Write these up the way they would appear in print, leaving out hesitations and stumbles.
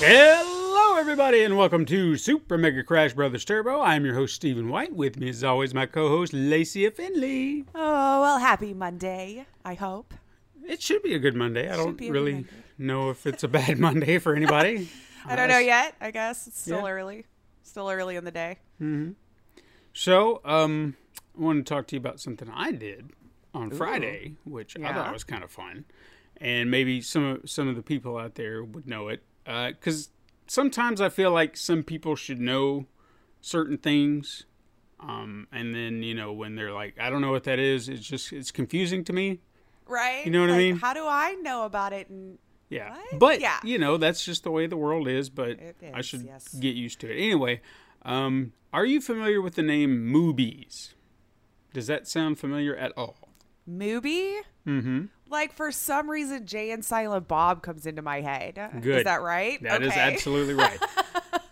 Hello, everybody, and welcome to Super Mega Crash Brothers Turbo. I'm your host, Stephen White. With me, as always, my co-host, Lacey Finley. Oh, well, happy Monday, I hope. It should be a good Monday. I don't really know if it's a bad Monday for anybody. I don't know yet, I guess. It's still early. Still early in the day. Mm-hmm. So, I wanted to talk to you about something I did on Friday, which I thought was kind of fun. And maybe some of the people out there would know it. Because sometimes I feel like some people should know certain things. And then, you know, when they're like, I don't know what that is. It's confusing to me. Right. You know what I mean? How do I know about it? And yeah. What? But, you know, that's just the way the world is. But is, I should get used to it. Anyway, are you familiar with the name Mooby's? Does that sound familiar at all? Mooby? Mm-hmm. Like, for some reason, Jay and Silent Bob comes into my head. Good. Is that right? That is absolutely right.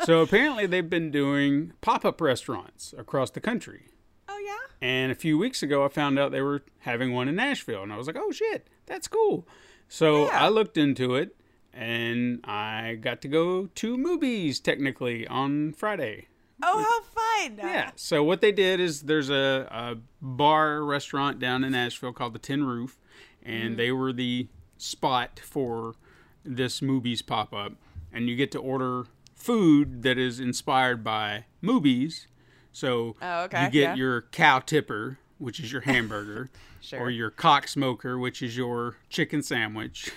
So, apparently, they've been doing pop-up restaurants across the country. Oh, yeah? And a few weeks ago, I found out they were having one in Nashville. And I was like, oh, shit, that's cool. So, I looked into it, and I got to go to Mooby's, technically, on Friday. Oh, how fun. Yeah. So, what they did is there's a bar restaurant down in Nashville called the Tin Roof. And they were the spot for this Mooby's pop-up. And you get to order food that is inspired by Mooby's. So you get your cow tipper, which is your hamburger. Sure. Or your cock smoker, which is your chicken sandwich.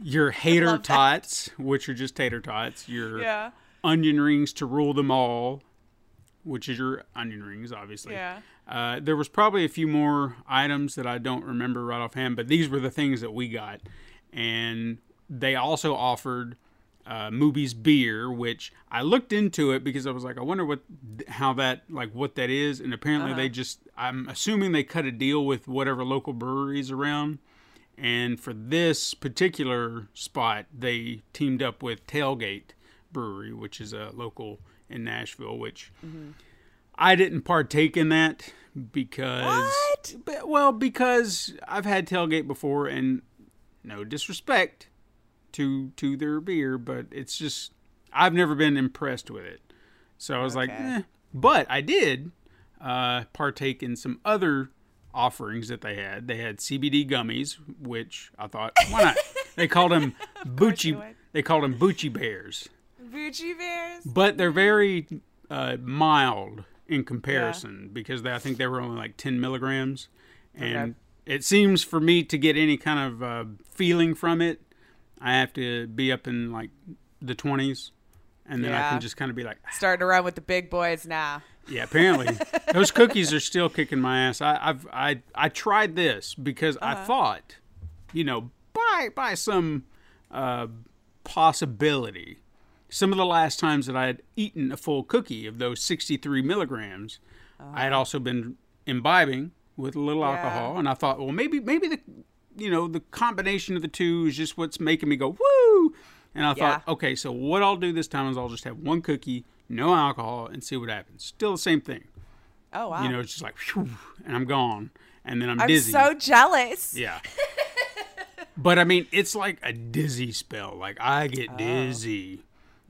Your hater tots, which are just tater tots. Your onion rings to rule them all, which is your onion rings, obviously. Yeah. There was probably a few more items that I don't remember right offhand, but these were the things that we got. And they also offered Mooby's beer, which I looked into it because I was like, I wonder what that is. And apparently they I'm assuming they cut a deal with whatever local breweries around. And for this particular spot, they teamed up with Tailgate Brewery, which is a local in Nashville, which... Mm-hmm. I didn't partake in that because... What? Well, because I've had Tailgate before, and no disrespect to their beer, but it's just... I've never been impressed with it. So I was like, eh. But I did partake in some other offerings that they had. They had CBD gummies, which I thought, why not? They called them Bucci Bears. Bucci Bears? But they're very mild... in comparison, because I think they were only like 10 milligrams. And it seems for me to get any kind of feeling from it, I have to be up in like the 20s. And then I can just kind of be like... Starting to run with the big boys now. Yeah, apparently. Those cookies are still kicking my ass. I tried this because I thought, you know, by some possibility... Some of the last times that I had eaten a full cookie of those 63 milligrams, I had also been imbibing with a little alcohol. And I thought, well, maybe the combination of the two is just what's making me go, woo. And I thought, okay, so what I'll do this time is I'll just have one cookie, no alcohol, and see what happens. Still the same thing. Oh, wow. You know, it's just like, whew, and I'm gone. And then I'm dizzy. I'm so jealous. Yeah. But, I mean, it's like a dizzy spell. Like, I get dizzy.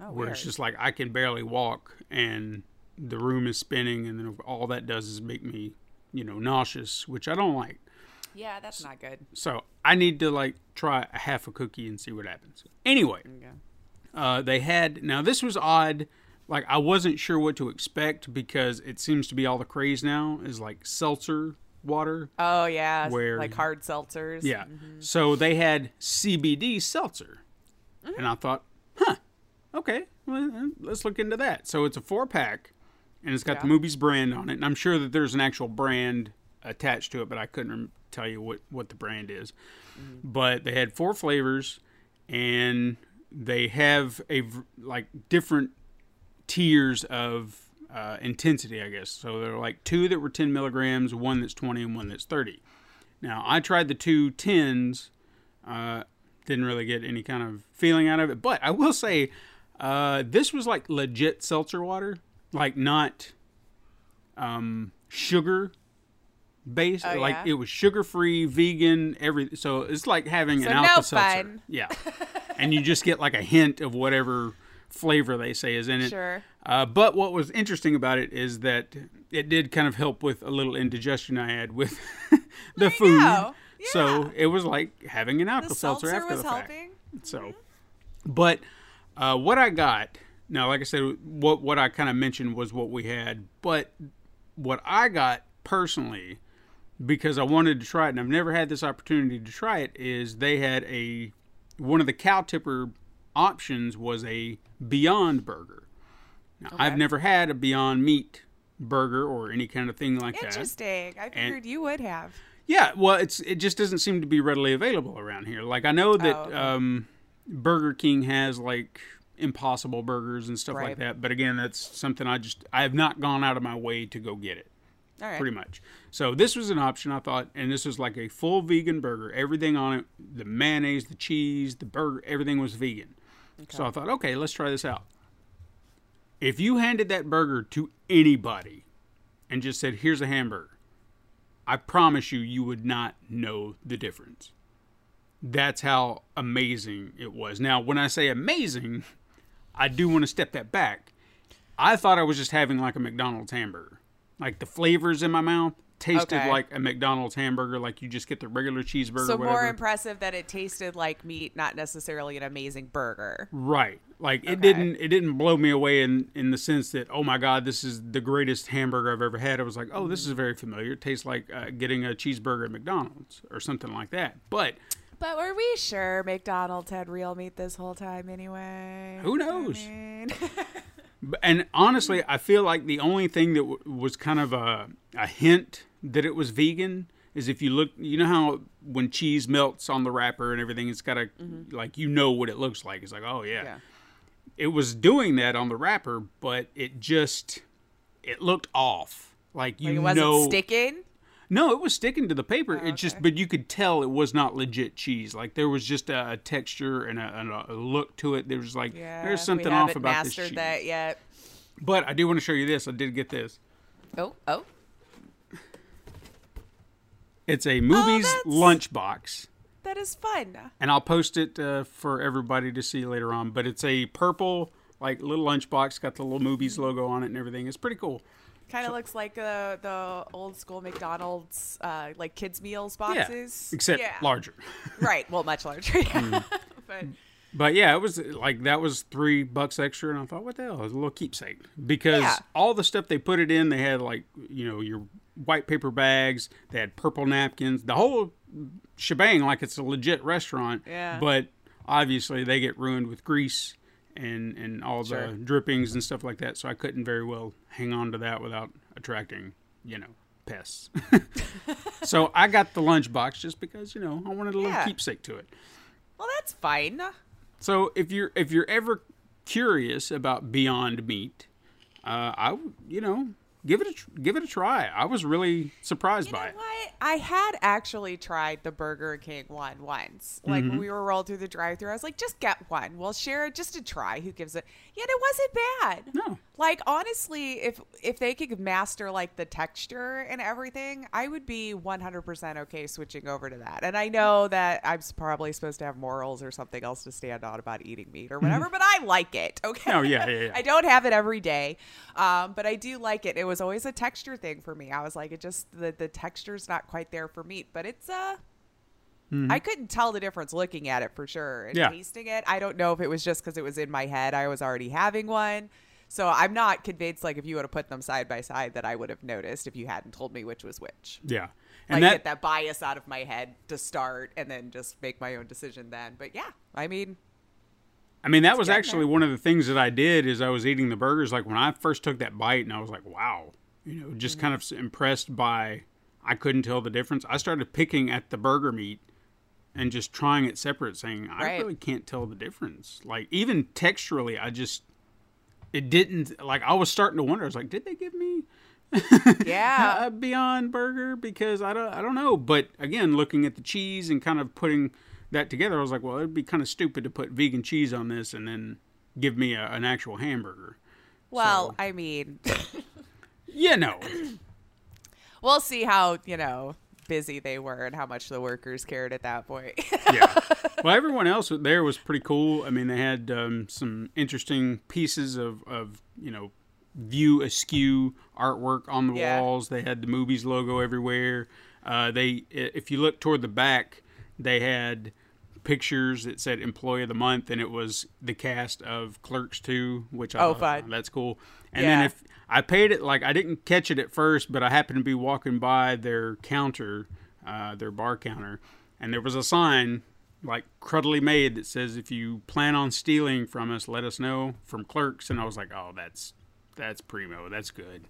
Oh, where it's just like I can barely walk and the room is spinning, and then all that does is make me, you know, nauseous, which I don't like. Yeah, that's not good. So I need to like try a half a cookie and see what happens. Anyway, they had, now this was odd. Like I wasn't sure what to expect because it seems to be all the craze now is like seltzer water. Oh yeah, where, like hard seltzers. Yeah. Mm-hmm. So they had CBD seltzer, and I thought, huh. Okay, well, let's look into that. So it's a 4-pack and it's got the Mooby's brand on it. And I'm sure that there's an actual brand attached to it, but I couldn't tell you what the brand is. Mm-hmm. But they had four flavors, and they have a like different tiers of intensity, I guess. So there are like two that were 10 milligrams, one that's 20, and one that's 30. Now, I tried the two 10s. Didn't really get any kind of feeling out of it. But I will say, this was like legit seltzer water. Like, not sugar-based. Oh, like, it was sugar-free, vegan, everything. So, it's like having an alka seltzer. Yeah. And you just get, like, a hint of whatever flavor they say is in it. Sure. But what was interesting about it is that it did kind of help with a little indigestion I had with the food. Go. Yeah. So, it was like having an alka seltzer after the fact. So, but what I got... Now, like I said, what I kind of mentioned was what we had, but what I got personally, because I wanted to try it, and I've never had this opportunity to try it, is they had one of the cow tipper options was a Beyond Burger. Now, I've never had a Beyond Meat burger or any kind of thing like that. Interesting. I figured you would have. Yeah, well, it just doesn't seem to be readily available around here. Like, I know that Burger King has, like... Impossible burgers and stuff like that, but again, that's something I have not gone out of my way to go get it. All right. Pretty much. So this was an option, I thought, and this was like a full vegan burger. Everything on it, the mayonnaise, the cheese, the burger, everything was vegan. Okay. So I thought, okay, let's try this out. If you handed that burger to anybody and just said, here's a hamburger, I promise you would not know the difference. That's how amazing it was. Now, when I say amazing, I do want to step that back. I thought I was just having like a McDonald's hamburger. Like the flavors in my mouth tasted like a McDonald's hamburger, like you just get the regular cheeseburger. So more impressive that it tasted like meat, not necessarily an amazing burger. Right. Like it didn't blow me away in the sense that, oh my God, this is the greatest hamburger I've ever had. I was like, oh, this is very familiar. It tastes like getting a cheeseburger at McDonald's or something like that. But were we sure McDonald's had real meat this whole time anyway? Who knows? I mean. And honestly, I feel like the only thing that was kind of a hint that it was vegan is if you look, you know how when cheese melts on the wrapper and everything, it's got a, like, you know what it looks like. It's like, oh, yeah. It was doing that on the wrapper, but it looked off. Like, you know. Like it wasn't sticking? No, it was sticking to the paper. It just, but you could tell it was not legit cheese. Like there was just a texture and a look to it. There was like there's something off about this cheese. We haven't mastered that yet. But I do want to show you this. I did get this. Oh. It's a Mooby's lunchbox. That is fun. And I'll post it for everybody to see later on. But it's a purple like little lunchbox. Got the little Mooby's logo on it and everything. It's pretty cool. Kind of looks like the old school McDonald's, like kids' meals boxes. Yeah, except larger. Right. Well, much larger. Yeah. But yeah, it was like that was $3 extra. And I thought, what the hell? It was a little keepsake. Because all the stuff they put it in, they had like, you know, your white paper bags. They had purple napkins. The whole shebang, like it's a legit restaurant. Yeah. But obviously they get ruined with grease. And all the drippings and stuff like that. So I couldn't very well hang on to that without attracting, you know, pests. So I got the lunchbox just because, you know, I wanted a little keepsake to it. Well, that's fine. So if you're ever curious about Beyond Meat, I you know, give it a try. I was really surprised by it. What? I had actually tried the Burger King one once. Like when we were rolled through the drive-thru, I was like, just get one. We'll share it just to try. Who gives it? Yet it wasn't bad. No. Like honestly, if they could master like the texture and everything, I would be 100% okay switching over to that. And I know that I'm probably supposed to have morals or something else to stand on about eating meat or whatever, but I like it. Okay. Oh yeah. I don't have it every day, but I do like it. It was always a texture thing for me. I was like, it just the texture's not quite there for meat, but it's I couldn't tell the difference looking at it for sure and tasting it. I don't know if it was just because it was in my head. I was already having one, so I'm not convinced. Like if you would have put them side by side, that I would have noticed if you hadn't told me which was which. Yeah, and like, get that bias out of my head to start, and then just make my own decision then. But yeah, I mean, I mean, that was actually one of the things that I did is I was eating the burgers. Like when I first took that bite and I was like, wow, you know, just kind of impressed by, I couldn't tell the difference. I started picking at the burger meat and just trying it separate, saying, I really can't tell the difference. Like even texturally, I just, it didn't, like I was starting to wonder, I was like, did they give me a Beyond Burger? Because I don't know. But again, looking at the cheese and kind of putting that together, I was like, well, it'd be kind of stupid to put vegan cheese on this and then give me an actual hamburger. Well, so, I mean, you know, we'll see how, you know, busy they were and how much the workers cared at that point. Yeah. Well, everyone else there was pretty cool. I mean, they had some interesting pieces of, you know, View Askew artwork on the walls. They had the Mooby's logo everywhere. They, if you look toward the back, they had pictures that said Employee of the Month, and it was the cast of Clerks 2, which I thought, that's cool. And then if I paid it, like I didn't catch it at first, but I happened to be walking by their counter, their bar counter, and there was a sign like crudely made that says, "If you plan on stealing from us, let us know," from Clerks. And I was like, oh, that's primo. That's good.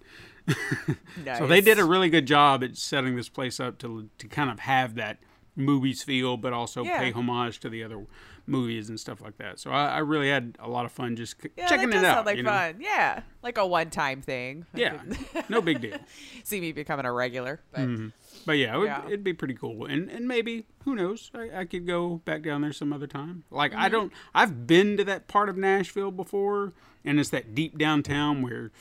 Nice. So they did a really good job at setting this place up to kind of have that Mooby's feel, but also pay homage to the other movies and stuff like that. So I really had a lot of fun just checking it out. Like fun. Yeah. Like a one-time thing. Yeah. No big deal. See me becoming a regular. But, but it'd be pretty cool. And maybe, who knows, I could go back down there some other time. Like I've been to that part of Nashville before, and it's that deep downtown where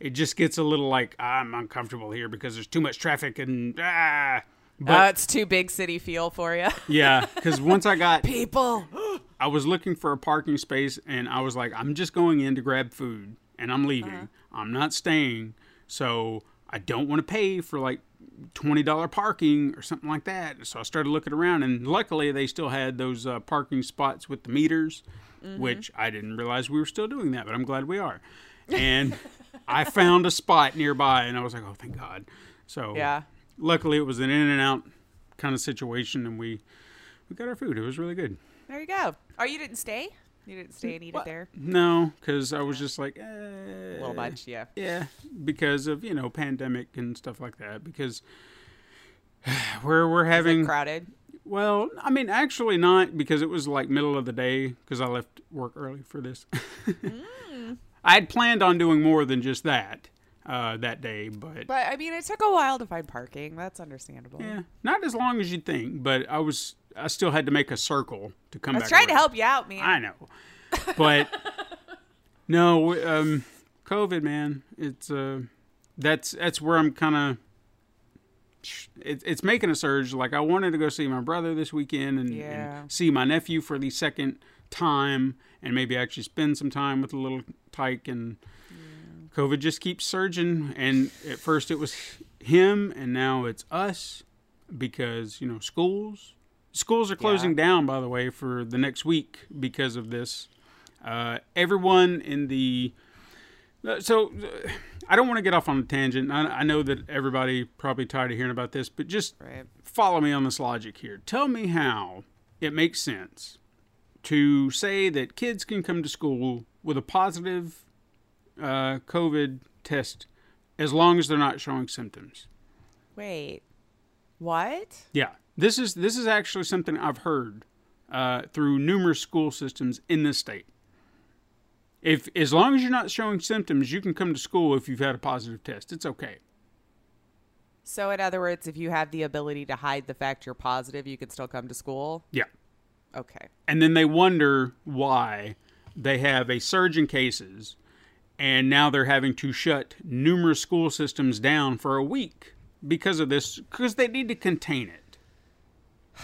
it just gets a little like, I'm uncomfortable here because there's too much traffic and But it's too big city feel for you. Yeah, because once I got... People! I was looking for a parking space, and I was like, I'm just going in to grab food, and I'm leaving. I'm not staying, so I don't want to pay for, like, $20 parking or something like that. So I started looking around, and luckily they still had those parking spots with the meters, which I didn't realize we were still doing that, but I'm glad we are. And I found a spot nearby, and I was like, oh, thank God. So... yeah. Luckily, it was an in-and-out kind of situation, and we got our food. It was really good. There you go. Oh, you didn't stay? You didn't stay and eat it there? No, because I was just like, a little much, yeah. Yeah, because of, you know, pandemic and stuff like that, because we're having... Is it crowded? Well, I mean, actually not, because it was like middle of the day, because I left work early for this. I had planned on doing more than just that. That day, but I mean, it took a while to find parking. That's understandable. Yeah, not as long as you'd think, but I still had to make a circle to come back. I was trying to help you out, man. I know, but no, COVID, man. It's that's where I'm kind of. It's making a surge. Like I wanted to go see my brother this weekend and see my nephew for the second time, and maybe actually spend some time with the little tyke and. COVID just keeps surging, and at first it was him, and now it's us, because, you know, schools are closing down, by the way, for the next week because of this. Everyone in the... So, I don't want to get off on a tangent. I know that everybody probably tired of hearing about this, but just follow me on this logic here. Tell me how it makes sense to say that kids can come to school with a positive... COVID test as long as they're not showing symptoms. Wait, what? Yeah, this is actually something I've heard through numerous school systems in this state. If as long as you're not showing symptoms, you can come to school if you've had a positive test. It's okay. So in other words, if you have the ability to hide the fact you're positive, you can still come to school? Yeah. Okay. And then they wonder why they have a surge in cases. And now they're having to shut numerous school systems down for a week because of this, because they need to contain it.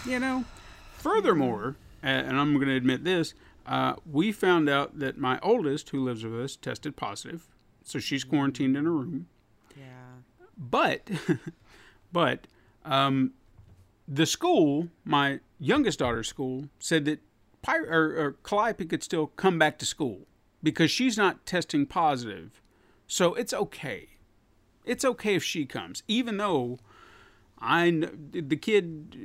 You know? Furthermore, and I'm going to admit this, we found out that my oldest, who lives with us, tested positive. So she's quarantined in her room. Yeah. But the school, my youngest daughter's school, said that Calliope could still come back to school. Because she's not testing positive. So it's okay. It's okay if she comes. Even though the kid,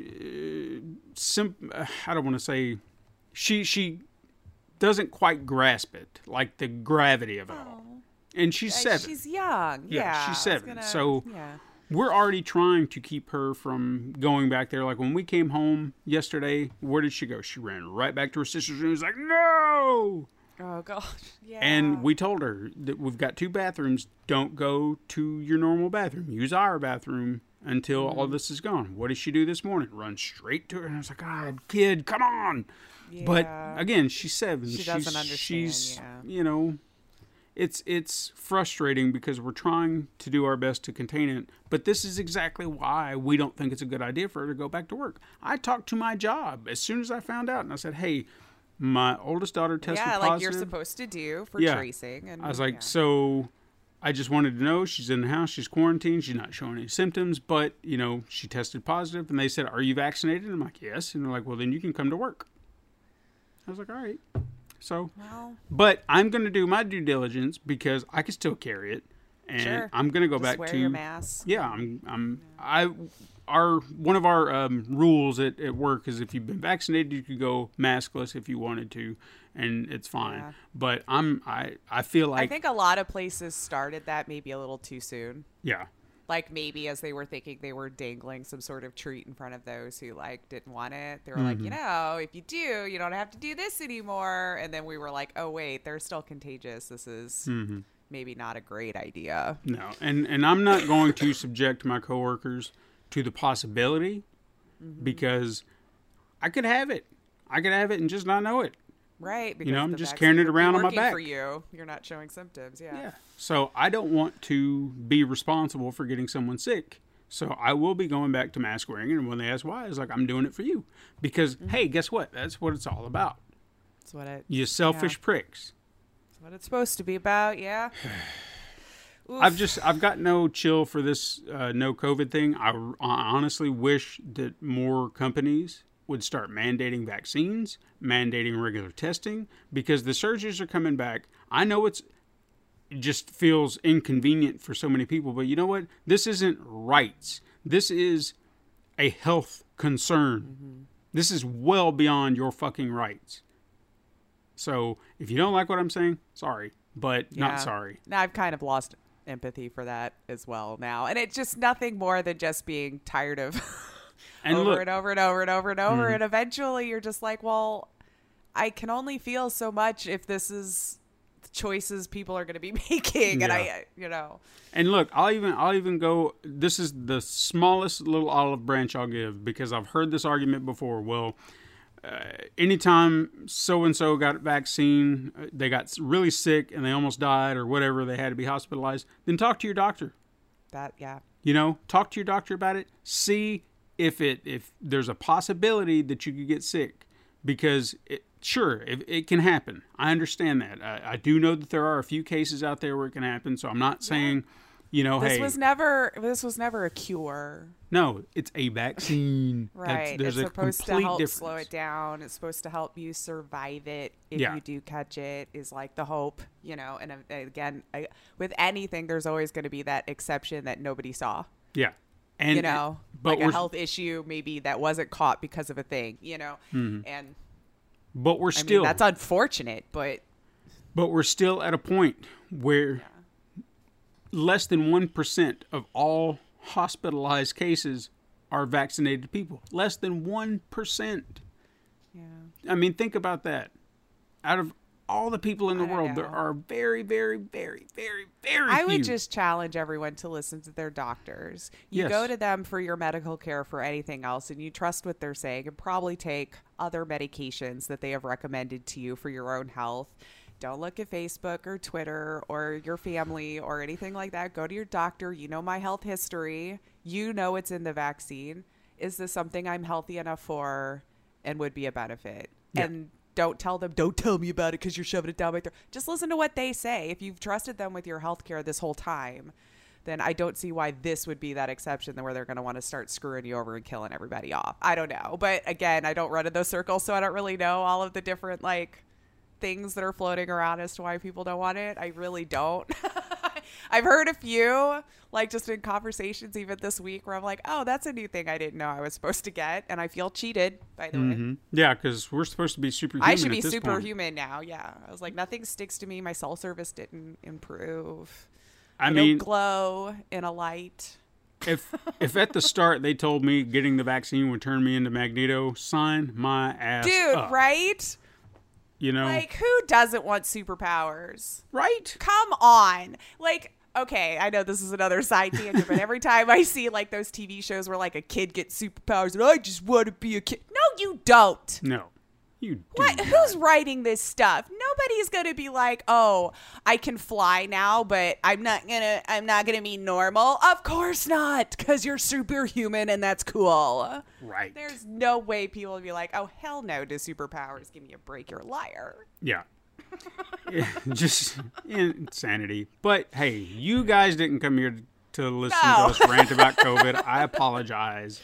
I don't want to say, she doesn't quite grasp it, like the gravity of it all. And she's seven. She's young. Yeah, she's seven. So we're already trying to keep her from going back there. Like when we came home yesterday, where did she go? She ran right back to her sister's room. She's like, no. Oh, gosh. Yeah. And we told her that we've got two bathrooms. Don't go to your normal bathroom. Use our bathroom until all this is gone. What does she do this morning? Run straight to her. And I was like, God, kid, come on. Yeah. But again, she's seven. She doesn't understand. She's, you know, it's frustrating because we're trying to do our best to contain it. But this is exactly why we don't think it's a good idea for her to go back to work. I talked to my job as soon as I found out. And I said, hey, my oldest daughter tested positive. Yeah, like you're supposed to do for tracing. And I was like, so I just wanted to know. She's in the house. She's quarantined. She's not showing any symptoms. But, you know, she tested positive. And they said, are you vaccinated? And I'm like, yes. And they're like, well, then you can come to work. I was like, all right. So, but I'm going to do my due diligence because I can still carry it. And I'm going to go back to... Just wear your mask. Yeah. One of our rules at work is if you've been vaccinated, you could go maskless if you wanted to, and it's fine. Yeah. But I feel like... I think a lot of places started that maybe a little too soon. Yeah. Like maybe as they were thinking they were dangling some sort of treat in front of those who like didn't want it. They were like, you know, if you do, you don't have to do this anymore. And then we were like, oh, wait, they're still contagious. This is... maybe not a great idea. No, and I'm not going to subject my coworkers to the possibility because I could have it. I could have it and just not know it. Right. Because you know, I'm just carrying it around on my back. For you. You're not showing symptoms. Yeah. Yeah. So I don't want to be responsible for getting someone sick. So I will be going back to mask wearing. And when they ask why, it's like, I'm doing it for you. Because, hey, guess what? That's what it's all about. That's what it... You selfish pricks. What it's supposed to be about, yeah. I've got no chill for this no COVID thing. I honestly wish that more companies would start mandating vaccines, mandating regular testing, because the surges are coming back. I know it just feels inconvenient for so many people, but you know what? This isn't rights. This is a health concern. This is well beyond your fucking rights. So if you don't like what I'm saying, sorry, but not sorry. Now I've kind of lost empathy for that as well now. And it's just nothing more than just being tired of over and over and over. And eventually you're just like, well, I can only feel so much if this is the choices people are going to be making. And I, you know. And look, I'll even go, this is the smallest little olive branch I'll give because I've heard this argument before. Well, anytime so-and-so got a vaccine, they got really sick and they almost died or whatever, they had to be hospitalized, then talk to your doctor. You know, talk to your doctor about it. See if there's a possibility that you could get sick because it can happen. I understand that. I do know that there are a few cases out there where it can happen. So I'm not saying, you know, this was never a cure. No, it's a vaccine. Right. It's supposed to help slow it down. It's supposed to help you survive it if you do catch it, is like the hope, you know. And again, with anything, there's always going to be that exception that nobody saw. Yeah. And, you know, but like a health issue maybe that wasn't caught because of a thing, you know. And but we're still... I mean, that's unfortunate, but we're still at a point where less than 1% of all hospitalized cases are vaccinated people. Less than 1%. Yeah. I mean, think about that. Out of all the people in the world, there are very, very, very, very, very few. I would just challenge everyone to listen to their doctors. You go to them for your medical care, for anything else, and you trust what they're saying and probably take other medications that they have recommended to you for your own health. Don't look at Facebook or Twitter or your family or anything like that. Go to your doctor. You know my health history. You know it's in the vaccine. Is this something I'm healthy enough for and would be a benefit? Yeah. And don't tell them, don't tell me about it because you're shoving it down my throat. Just listen to what they say. If you've trusted them with your health care this whole time, then I don't see why this would be that exception where they're going to want to start screwing you over and killing everybody off. I don't know. But again, I don't run in those circles, so I don't really know all of the different, like, things that are floating around as to why people don't want it. I really don't. I've heard a few, like, just in conversations even this week where I'm like, oh, that's a new thing I didn't know I was supposed to get. And I feel cheated, by the way. Yeah, because we're supposed to be superhuman. I should be superhuman now, yeah. I was like, nothing sticks to me. My soul service didn't improve. I mean, don't glow in a light. If at the start they told me getting the vaccine would turn me into Magneto, sign my ass up. Right? You know, like, who doesn't want superpowers? Right? Come on. Like, okay, I know this is another side tangent, but every time I see, like, those TV shows where, like, a kid gets superpowers and I just want to be a kid. No, you don't. No. You what? Not. Who's writing this stuff? Nobody's going to be like, "Oh, I can fly now, but I'm not going to be normal." Of course not, cuz you're superhuman and that's cool. Right. There's no way people would be like, "Oh, hell no to superpowers. Give me a break, you're a liar." Yeah. Just insanity. But hey, you guys didn't come here to listen to us rant about COVID. I apologize.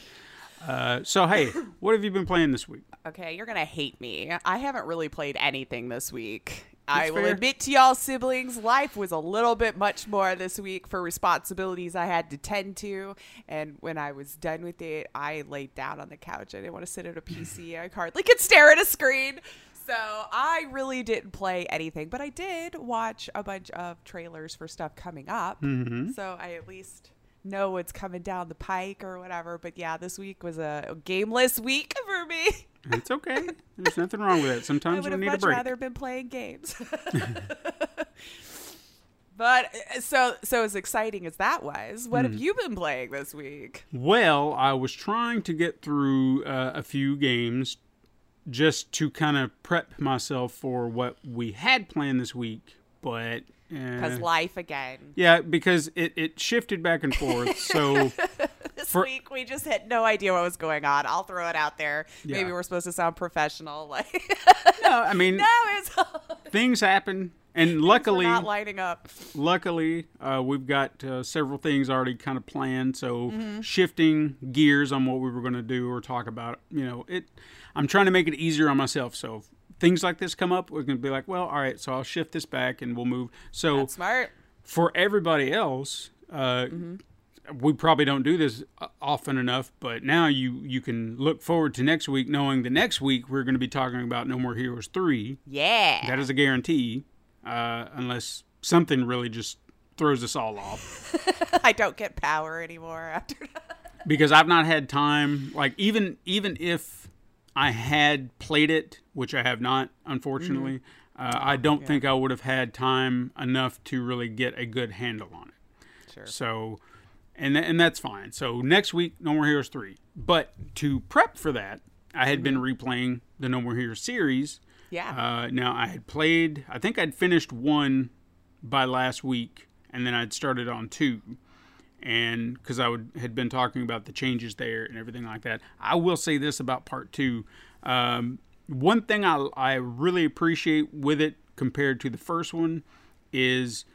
So, hey, what have you been playing this week? Okay, you're going to hate me. I haven't really played anything this week. That's fair. I will admit to y'all siblings, life was a little bit much more this week for responsibilities I had to tend to. And when I was done with it, I laid down on the couch. I didn't want to sit at a PC. I hardly could stare at a screen. So I really didn't play anything. But I did watch a bunch of trailers for stuff coming up. Mm-hmm. So I at least know what's coming down the pike or whatever. But yeah, this week was a gameless week for me. It's okay. There's nothing wrong with it. Sometimes we need a break. I would have much rather been playing games. But so as exciting as that was, what have you been playing this week? Well, I was trying to get through a few games just to kind of prep myself for what we had planned this week, but because life again. Yeah, because it shifted back and forth. So this week we just had no idea what was going on. I'll throw it out there. Yeah. Maybe we're supposed to sound professional. Like, no, I mean, things happen, and luckily not lighting up. Luckily, we've got several things already kind of planned. So shifting gears on what we were going to do or talk about, you know, I'm trying to make it easier on myself. So things like this come up, we're going to be like, well, all right, so I'll shift this back and we'll move. So that's smart. For everybody else, we probably don't do this often enough, but now you can look forward to next week knowing the next week we're going to be talking about No More Heroes 3. Yeah. That is a guarantee, unless something really just throws us all off. I don't get power anymore after that. Because I've not had time, like, even if I had played it, which I have not, unfortunately. I don't think I would have had time enough to really get a good handle on it. Sure. So, and that's fine. So next week, No More Heroes 3. But to prep for that, I had been replaying the No More Heroes series. Yeah. Now, I had played, I think I'd finished one by last week, and then I'd started on two. And because I had been talking about the changes there and everything like that. I will say this about part two. One thing I really appreciate with it compared to the first one is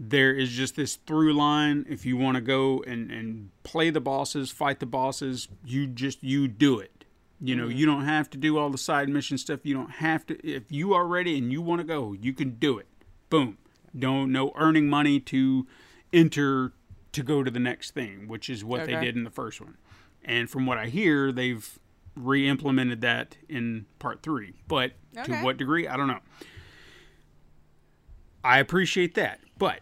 there is just this through line. If you want to go and play the bosses, fight the bosses, you do it. You know, you don't have to do all the side mission stuff. You don't have to. If you are ready and you want to go, you can do it. Boom. No earning money to enter to go to the next thing, which is what they did in the first one. And from what I hear, they've re-implemented that in part three. But to what degree, I don't know. I appreciate that. But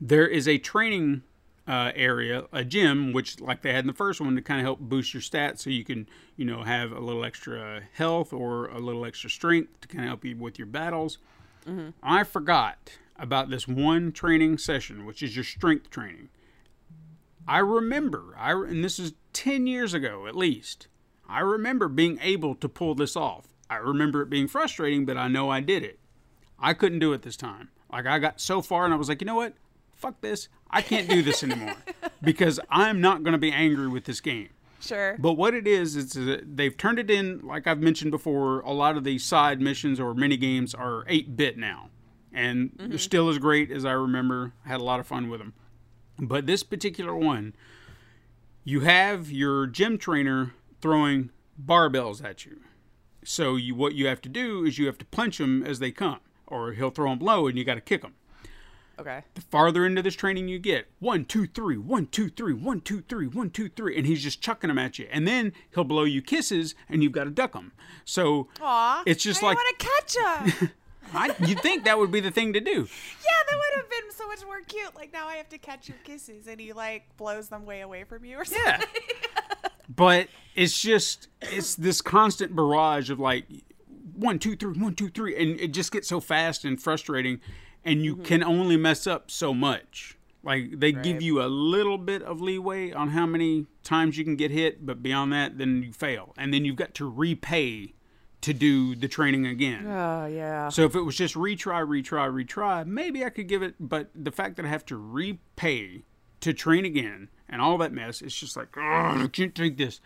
there is a training area, a gym, which like they had in the first one to kind of help boost your stats so you can, you know, have a little extra health or a little extra strength to kind of help you with your battles. Mm-hmm. I forgot about this one training session, which is your strength training. I remember, and this is 10 years ago at least, I remember being able to pull this off. I remember it being frustrating, but I know I did it. I couldn't do it this time. Like, I got so far and I was like, you know what? Fuck this. I can't do this anymore because I'm not going to be angry with this game. Sure. But what it is they've turned it in, like I've mentioned before, a lot of these side missions or mini games are 8-bit now. And still as great as I remember. I had a lot of fun with them. But this particular one, you have your gym trainer throwing barbells at you. So what you have to do is you have to punch them as they come. Or he'll throw them low and you got to kick them. Okay. The farther into this training you get, 1, 2, 3, 1, 2, 3, 1, 2, 3, 1, 2, 3, and he's just chucking them at you. And then he'll blow you kisses, and you've got to duck them. So it's just like, I want to catch him. You'd think that would be the thing to do. Yeah, that would have been so much more cute. Like, now I have to catch your kisses, and he like blows them way away from you or something. Yeah. But it's just, it's this constant barrage of like 1, 2, 3, 1, 2, 3, and it just gets so fast and frustrating, and you can only mess up so much. Like, they give you a little bit of leeway on how many times you can get hit, but beyond that, then you fail, and then you've got to repay to do the training again. Oh, yeah. So if it was just retry, maybe I could give it, but the fact that I have to repay to train again and all that mess, it's just like, oh, I can't take this.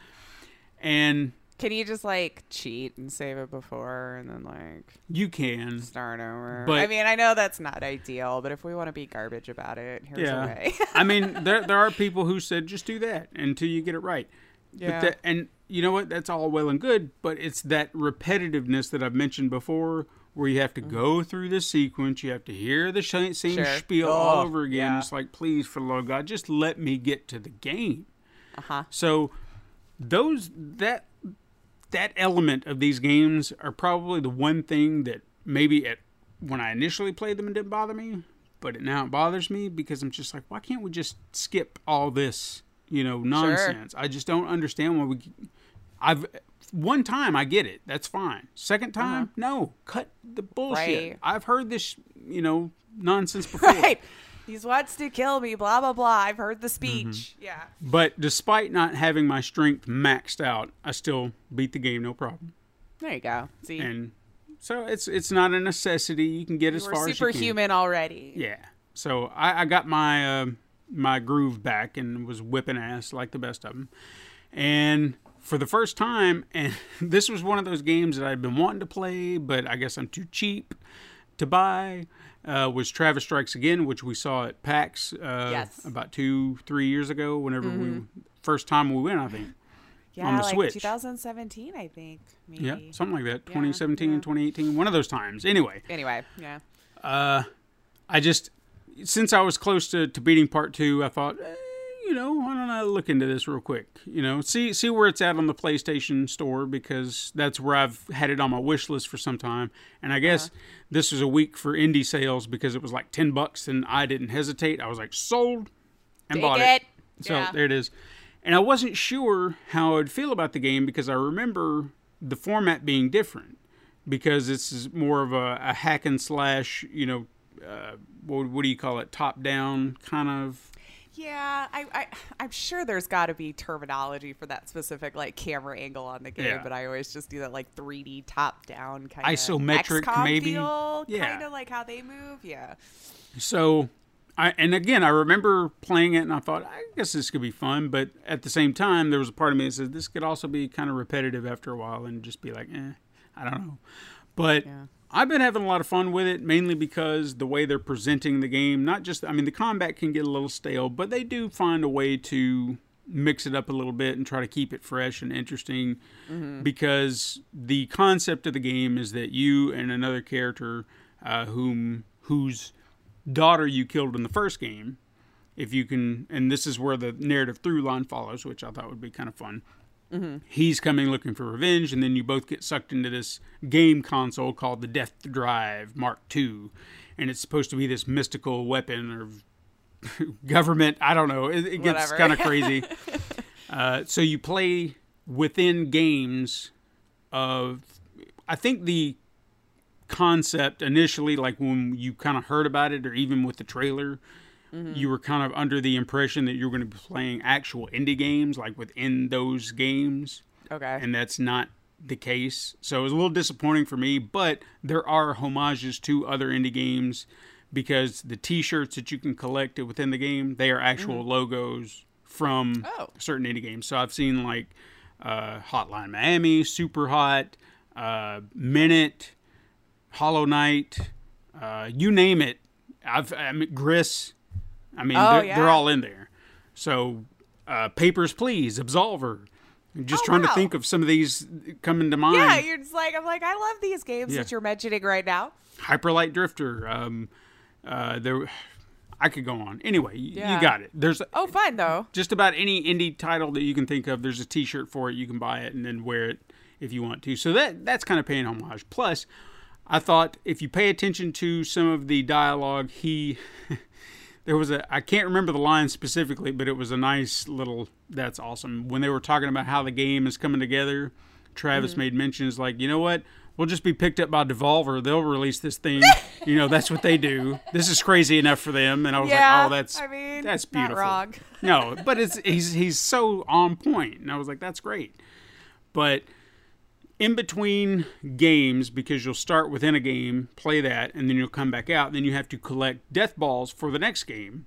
And can you just like cheat and save it before and then like you can start over? But I mean, I know that's not ideal, but if we want to be garbage about it, here's a way. I mean, there are people who said just do that until you get it right. Yeah. But that, and you know what? That's all well and good, but it's that repetitiveness that I've mentioned before, where you have to go through the sequence, you have to hear the same spiel all over again. Yeah. It's like, please, for the love of God, just let me get to the game. So those that element of these games are probably the one thing that maybe when I initially played them, it didn't bother me, but now it bothers me because I'm just like, why can't we just skip all this? You know, nonsense. Sure. I just don't understand why one time I get it. That's fine. Second time, no. Cut the bullshit. Right. I've heard this, nonsense before. Right. These wants to kill me, blah, blah, blah. I've heard the speech. Yeah. But despite not having my strength maxed out, I still beat the game, no problem. There you go. See? And so it's not a necessity. You can get as far as you can. We're superhuman already. Yeah. So I got my my groove back and was whipping ass like the best of them. And for the first time, and this was one of those games that I'd been wanting to play, but I guess I'm too cheap to buy, was Travis Strikes Again, which we saw at PAX about 2-3 years ago, whenever first time we went, I think, on the Switch. 2017, I think, maybe. Yeah, something like that, 2017, 2018, one of those times. Anyway, yeah. I just, since I was close to beating part 2, I thought, why don't I look into this real quick? See where it's at on the PlayStation Store, because that's where I've had it on my wish list for some time. And I guess this was a week for indie sales because it was like $10, and I didn't hesitate. I was like, sold, and bought it. So there it is. And I wasn't sure how I'd feel about the game because I remember the format being different, because this is more of a hack and slash, what do you call it? Top down kind of. Yeah, I'm sure there's got to be terminology for that specific like camera angle on the game, but I always just do that like 3D top down kind of isometric XCOM maybe deal, kind of like how they move. Yeah. So, I remember playing it and I thought, I guess this could be fun, but at the same time there was a part of me that said this could also be kind of repetitive after a while and just be like, I don't know, but. Yeah. I've been having a lot of fun with it, mainly because the way they're presenting the game, not just, the combat can get a little stale, but they do find a way to mix it up a little bit and try to keep it fresh and interesting, because the concept of the game is that you and another character whose daughter you killed in the first game, if you can, and this is where the narrative through line follows, which I thought would be kind of fun. He's coming looking for revenge, and then you both get sucked into this game console called the Death Drive Mark II, and it's supposed to be this mystical weapon or government. I don't know. It gets kind of crazy. So you play within games of, I think the concept initially, like when you kind of heard about it or even with the trailer, you were kind of under the impression that you were going to be playing actual indie games, like within those games. Okay. And that's not the case. So it was a little disappointing for me, but there are homages to other indie games because the T-shirts that you can collect within the game, they are actual logos from certain indie games. So I've seen like Hotline Miami, Super Hot, Minute, Hollow Knight, you name it. Gris. They're all in there. So, Papers, Please, Absolver. I'm just trying to think of some of these coming to mind. Yeah, you're just like, I love these games that you're mentioning right now. Hyper Light Drifter. I could go on. Anyway, you got it. There's fine though. Just about any indie title that you can think of, there's a T-shirt for it. You can buy it and then wear it if you want to. So that's kind of paying homage. Plus, I thought if you pay attention to some of the dialogue, there was I can't remember the line specifically, but it was a nice little, that's awesome. When they were talking about how the game is coming together, Travis made mentions like, you know what? We'll just be picked up by Devolver. They'll release this thing. You know, that's what they do. This is crazy enough for them. And I was like, oh, that's beautiful. Not wrong. No, but he's so on point. And I was like, that's great. But in between games, because you'll start within a game, play that, and then you'll come back out. And then you have to collect death balls for the next game.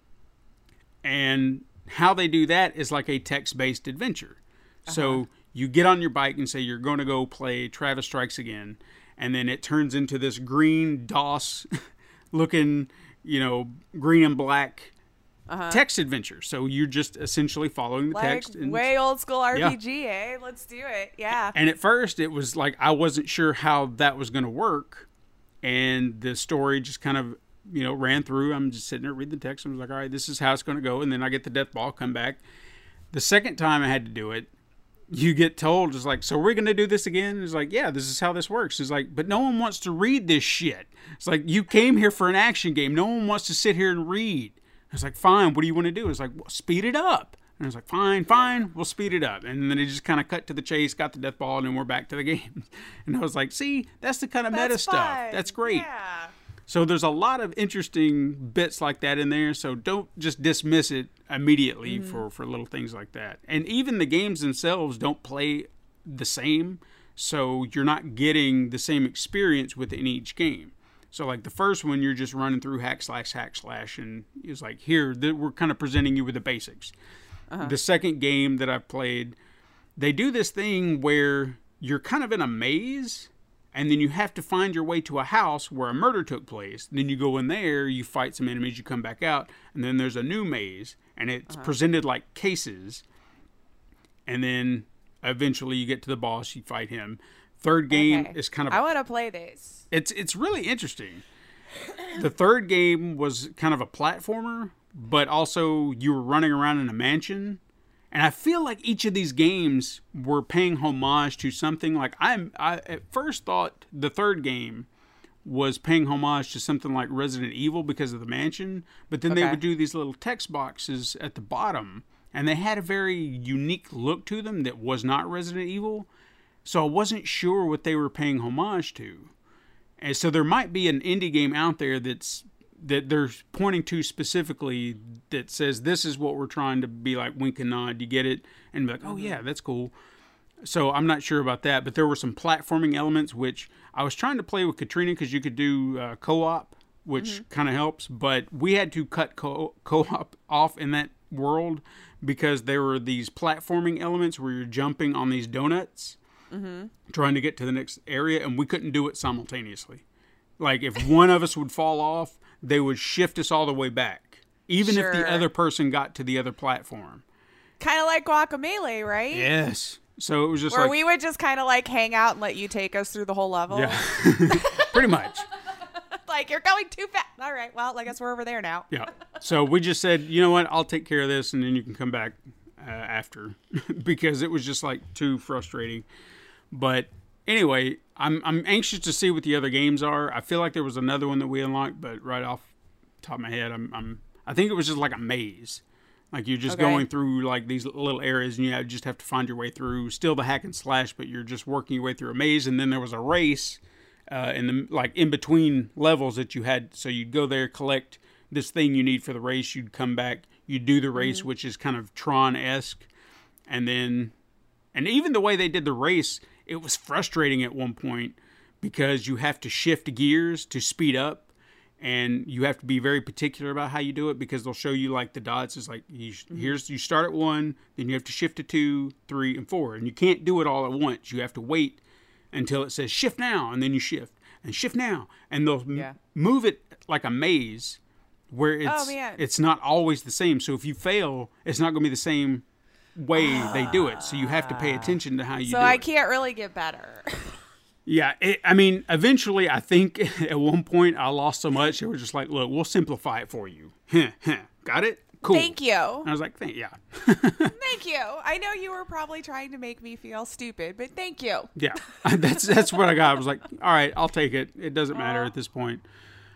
And how they do that is like a text-based adventure. Uh-huh. So you get on your bike and say you're going to go play Travis Strikes Again, and then it turns into this green DOS looking, you know, green and black text adventure. So you're just essentially following the text. And way old school RPG, eh? Let's do it. Yeah. And at first it was like I wasn't sure how that was going to work, and the story just kind of, you know, ran through. I'm just sitting there reading the text. I was like, all right, this is how it's going to go. And then I get the death ball, come back. The second time I had to do it, you get told, it's like, so we're going to do this again? It's like, yeah, this is how this works. It's like, but no one wants to read this shit. It's like, you came here for an action game. No one wants to sit here and read. It's like, fine, what do you want to do? It's like, well, speed it up. And I was like, fine, we'll speed it up. And then it just kind of cut to the chase, got the death ball, and then we're back to the game. And I was like, see, that's the kind of meta stuff. That's great. Yeah. So there's a lot of interesting bits like that in there. So don't just dismiss it immediately for little things like that. And even the games themselves don't play the same. So you're not getting the same experience within each game. So like the first one, you're just running through hack slash. And it's like, here, we're kind of presenting you with the basics. Uh-huh. The second game that I've played, they do this thing where you're kind of in a maze. And then you have to find your way to a house where a murder took place. And then you go in there, you fight some enemies, you come back out. And then there's a new maze. And it's presented like cases. And then eventually you get to the boss, you fight him. Third game is kind of... I want to play this. It's really interesting. The third game was kind of a platformer. But also you were running around in a mansion. And I feel like each of these games were paying homage to something. Like I at first thought the third game was paying homage to something like Resident Evil because of the mansion. But then they would do these little text boxes at the bottom. And they had a very unique look to them that was not Resident Evil. So I wasn't sure what they were paying homage to. And so there might be an indie game out there that they're pointing to specifically that says, this is what we're trying to be like, wink and nod, you get it? And be like, oh yeah, that's cool. So I'm not sure about that, but there were some platforming elements, which I was trying to play with Katrina because you could do co-op, which kind of helps, but we had to cut co-op off in that world because there were these platforming elements where you're jumping on these donuts, trying to get to the next area, and we couldn't do it simultaneously. Like if one of us would fall off, they would shift us all the way back, even if the other person got to the other platform. Kind of like Guacamelee, right? Yes. So it was just we would just kind of like hang out and let you take us through the whole level. Yeah, pretty much. Like, you're going too fast. All right, well, I guess we're over there now. Yeah. So we just said, you know what, I'll take care of this, and then you can come back after because it was just like too frustrating. But anyway, I'm anxious to see what the other games are. I feel like there was another one that we unlocked, but right off the top of my head, I think it was just like a maze. Like you're just going through like these little areas, and you just have to find your way through. Still the hack and slash, but you're just working your way through a maze. And then there was a race in between levels that you had. So you'd go there, collect this thing you need for the race. You'd come back, you'd do the race, which is kind of Tron-esque. And then, and even the way they did the race, it was frustrating at one point because you have to shift gears to speed up, and you have to be very particular about how you do it because they'll show you like the dots. It's like, you start at 1, then you have to shift to 2, 3, and 4, and you can't do it all at once. You have to wait until it says shift now, and then you shift and shift now, and they'll move it like a maze where it's not always the same. So if you fail, it's not going to be the same way they do it, so you have to pay attention to how you do it. So I can't really get better. Yeah, I mean, eventually, I think at one point I lost so much, it was just like, look, we'll simplify it for you. Got it? Cool. Thank you. And I was like, yeah. Thank you. I know you were probably trying to make me feel stupid, but thank you. Yeah, that's what I got. I was like, all right, I'll take it. It doesn't matter at this point.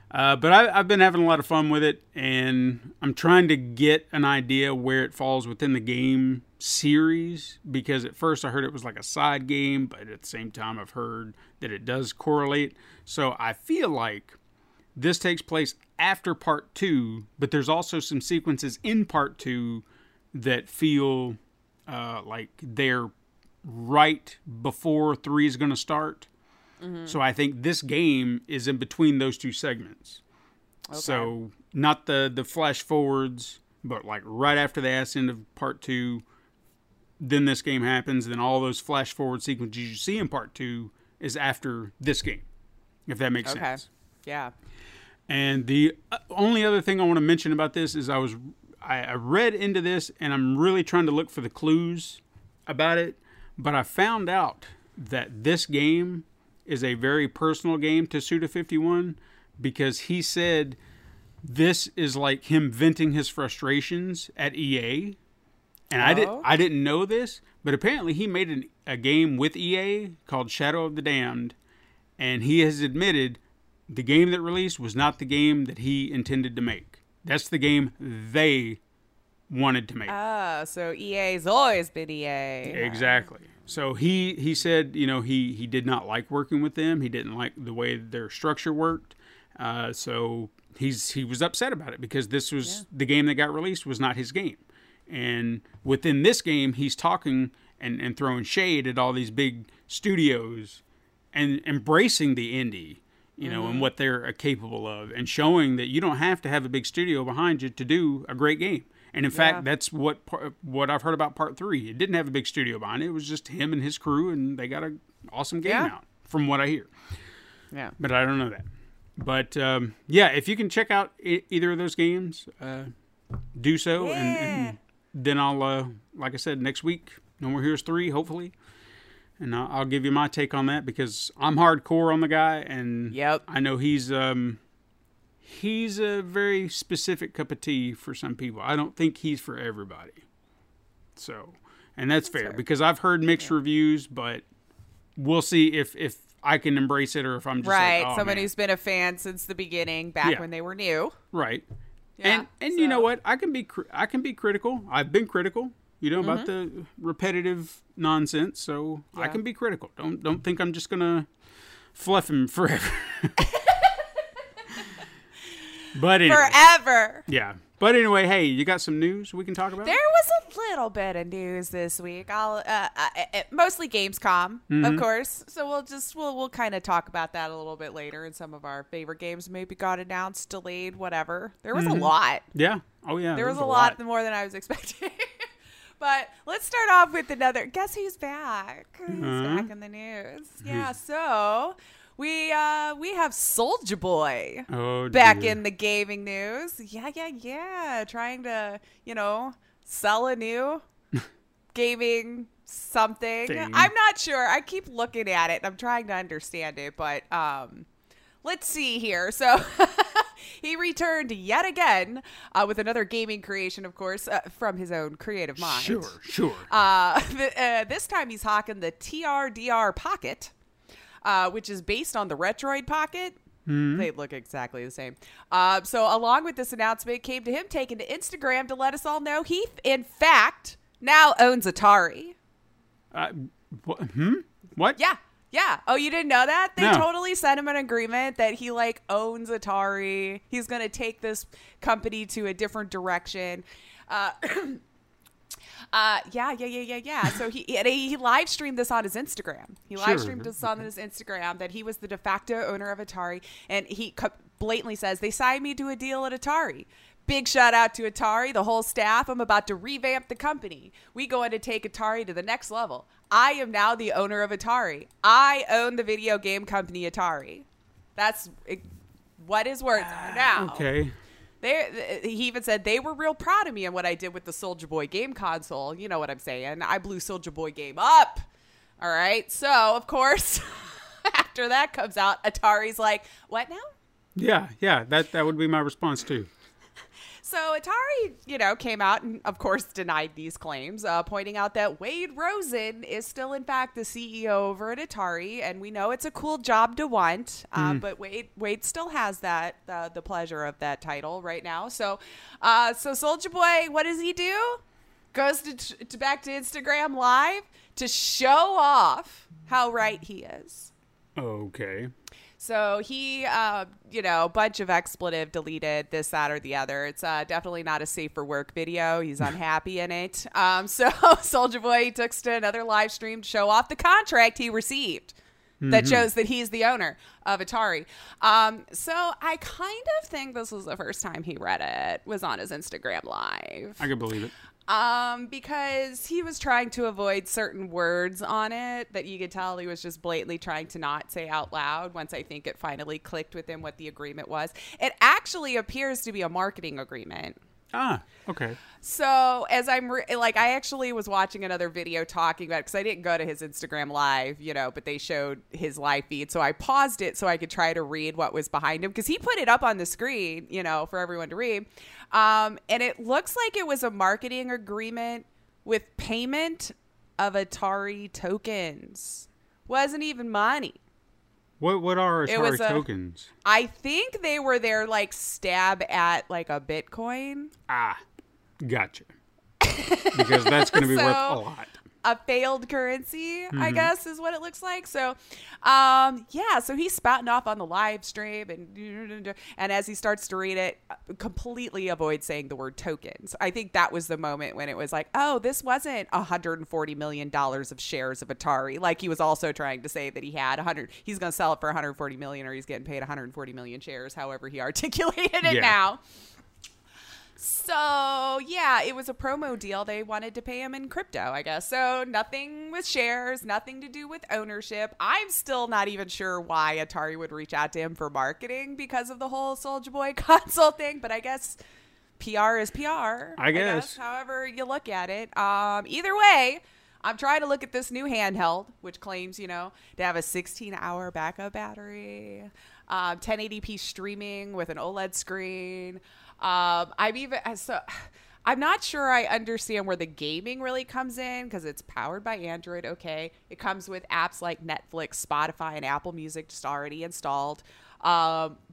But I've been having a lot of fun with it, and I'm trying to get an idea where it falls within the game series, because at first I heard it was like a side game, but at the same time I've heard that it does correlate. So I feel like this takes place after part 2, but there's also some sequences in part 2 that feel like they're right before 3 is going to start. Mm-hmm. So I think this game is in between those two segments. Okay. So not the flash forwards, but like right after the ass end of part 2, then this game happens. Then all those flash forward sequences you see in part 2 is after this game, if that makes sense. Okay. Yeah. And the only other thing I want to mention about this is I read into this, and I'm really trying to look for the clues about it, but I found out that this game is a very personal game to Suda51, because he said this is like him venting his frustrations at EA. And I didn't know this, but apparently he made a game with EA called Shadow of the Damned, and he has admitted the game that released was not the game that he intended to make. That's the game they wanted to make. Ah, so EA's always been EA. Exactly. So he said, you know, he did not like working with them. He didn't like the way their structure worked. So he was upset about it, because this was the game that got released was not his game. And within this game, he's talking and throwing shade at all these big studios and embracing the indie, you know, and what they're capable of, and showing that you don't have to have a big studio behind you to do a great game. And in fact, that's what I've heard about part 3. It didn't have a big studio behind it. It was just him and his crew, and they got an awesome game out, from what I hear. Yeah. But I don't know that. But, yeah, if you can check out either of those games, do so. Yeah. And then I'll, like I said, next week, No More Heroes 3, hopefully. And I'll give you my take on that, because I'm hardcore on the guy. And I know he's a very specific cup of tea for some people. I don't think he's for everybody. So, and that's fair, because I've heard mixed reviews, but we'll see if I can embrace it, or if I'm just like, oh, someone who's been a fan since the beginning, back when they were new. Right. Yeah, and you know what? I can be critical. I've been critical, you know, about the repetitive nonsense, so I can be critical. Don't think I'm just going to fluff him forever. But anyway, forever. Yeah. But anyway, hey, you got some news we can talk about? There was a little bit of news this week. I'll mostly Gamescom, of course. So we'll kind of talk about that a little bit later. And some of our favorite games maybe got announced, delayed, whatever. There was a lot. Yeah. Oh yeah. There was a lot more than I was expecting. But let's start off with another. Guess who's back? Who's back in the news? Yeah. So. We have Soulja Boy back in the gaming news. Yeah. Trying to, you know, sell a new gaming something. Dang. I'm not sure. I keep looking at it. I'm trying to understand it, but let's see here. So he returned yet again with another gaming creation, of course, from his own creative mind. Sure. This time he's hawking the TRDR Pocket. Which is based on the Retroid Pocket. They look exactly the same. So along with this announcement came to him taking to Instagram to let us all know he, in fact, now owns Atari. What? Yeah. Oh, you didn't know that? They totally sent him an agreement that he, like, owns Atari. He's going to take this company to a different direction. Yeah. So he live streamed this on his Instagram. He live streamed this on his Instagram that he was the de facto owner of Atari, and he blatantly says, "They signed me to a deal at Atari. Big shout out to Atari, the whole staff. I'm about to revamp the company. We going to take Atari to the next level. I am now the owner of Atari. I own the video game company Atari." That's what his words are now. Okay. He even said, "They were real proud of me and what I did with the Soulja Boy game console." You know what I'm saying? I blew Soulja Boy game up. All right. So, of course, after that comes out, Atari's like, what now? Yeah, that would be my response too. So Atari, came out and, of course, denied these claims, pointing out that Wade Rosen is still, in fact, the CEO over at Atari. And we know it's a cool job to want, but Wade still has that the pleasure of that title right now. So Soulja Boy, what does he do? Goes to back to Instagram Live to show off how right he is. Okay. So he, bunch of expletive deleted this, that, or the other. It's definitely not a safe for work video. He's unhappy in it. So Soulja Boy took to another live stream to show off the contract he received that shows that he's the owner of Atari. So I kind of think this was the first time he read it, was on his Instagram Live. I can believe it. Because he was trying to avoid certain words on it that you could tell he was just blatantly trying to not say out loud. Once I think it finally clicked with him what the agreement was, it actually appears to be a marketing agreement. Ah, okay. So as I'm I actually was watching another video talking about it because I didn't go to his Instagram Live, but they showed his live feed. So I paused it so I could try to read what was behind him because he put it up on the screen, for everyone to read. And it looks like it was a marketing agreement with payment of Atari tokens. Wasn't even money. What are Atari tokens? I think they were their stab at a Bitcoin. Ah, gotcha. Because that's going to be worth a lot. A failed currency, I guess, is what it looks like. So, so he's spouting off on the live stream, and as he starts to read it, completely avoid saying the word tokens. I think that was the moment when it was like, oh, this wasn't $140 million of shares of Atari. He was also trying to say that he had he's going to sell it for $140 million, or he's getting paid 140 million shares, however he articulated it now. So, it was a promo deal. They wanted to pay him in crypto, I guess. So nothing with shares, nothing to do with ownership. I'm still not even sure why Atari would reach out to him for marketing because of the whole Soulja Boy console thing. But I guess PR is PR, I guess. However you look at it. Either way, I'm trying to look at this new handheld, which claims, to have a 16-hour backup battery, 1080p streaming with an OLED screen. I'm not sure I understand where the gaming really comes in because it's powered by Android. Okay. It comes with apps like Netflix, Spotify, and Apple Music just already installed.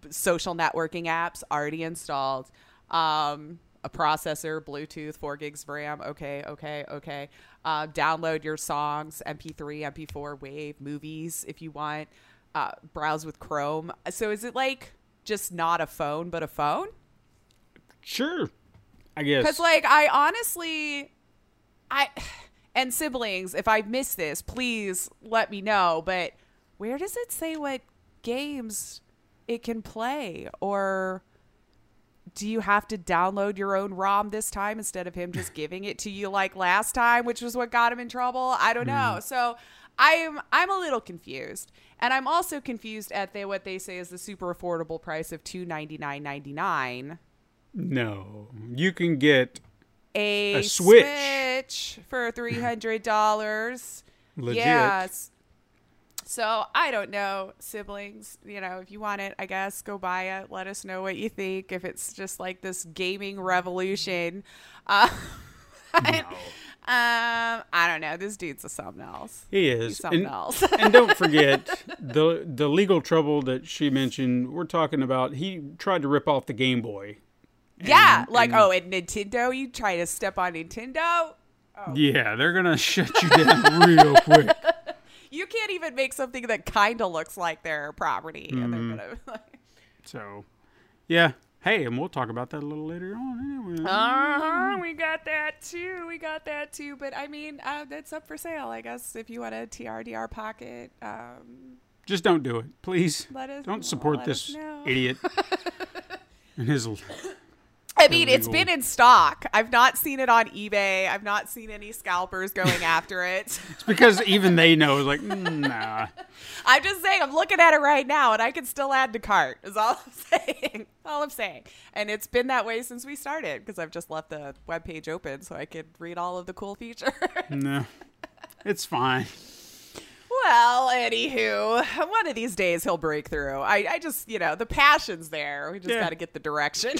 Social networking apps already installed. A processor, Bluetooth, 4 gigs of RAM. Okay. Download your songs, MP3, MP4, WAV, movies if you want. Browse with Chrome. So is it just not a phone, but a phone? Sure, I guess. Because, I honestly, and siblings, if I miss this, please let me know. But where does it say what games it can play? Or do you have to download your own ROM this time instead of him just giving it to you last time, which was what got him in trouble? I don't know. So I'm a little confused. And I'm also confused at what they say is the super affordable price of $299.99. No, you can get a Switch for $300. Legit. Yes. So I don't know, siblings, if you want it, I guess go buy it. Let us know what you think. If it's just this gaming revolution, no. I don't know. This dude's something else. He is. He's something else. And don't forget the legal trouble that she mentioned. We're talking about, he tried to rip off the Game Boy. And Nintendo, you try to step on Nintendo? Oh. Yeah, they're going to shut you down real quick. You can't even make something that kind of looks like their property. Mm-hmm. And they're gonna... So, yeah. Hey, and we'll talk about that a little later on. Anyway. We got that, too. But, that's up for sale, I guess, if you want a TRDR pocket. Just don't do it, please. Don't support this idiot. And his... it's been in stock. I've not seen it on eBay. I've not seen any scalpers going after it. It's because even they know. Nah. I'm just saying, I'm looking at it right now, and I can still add to cart, is all I'm saying. And it's been that way since we started, because I've just left the webpage open so I could read all of the cool features. No. It's fine. Well, anywho, one of these days he'll break through. I just, you know, the passion's there. We just got to get the direction.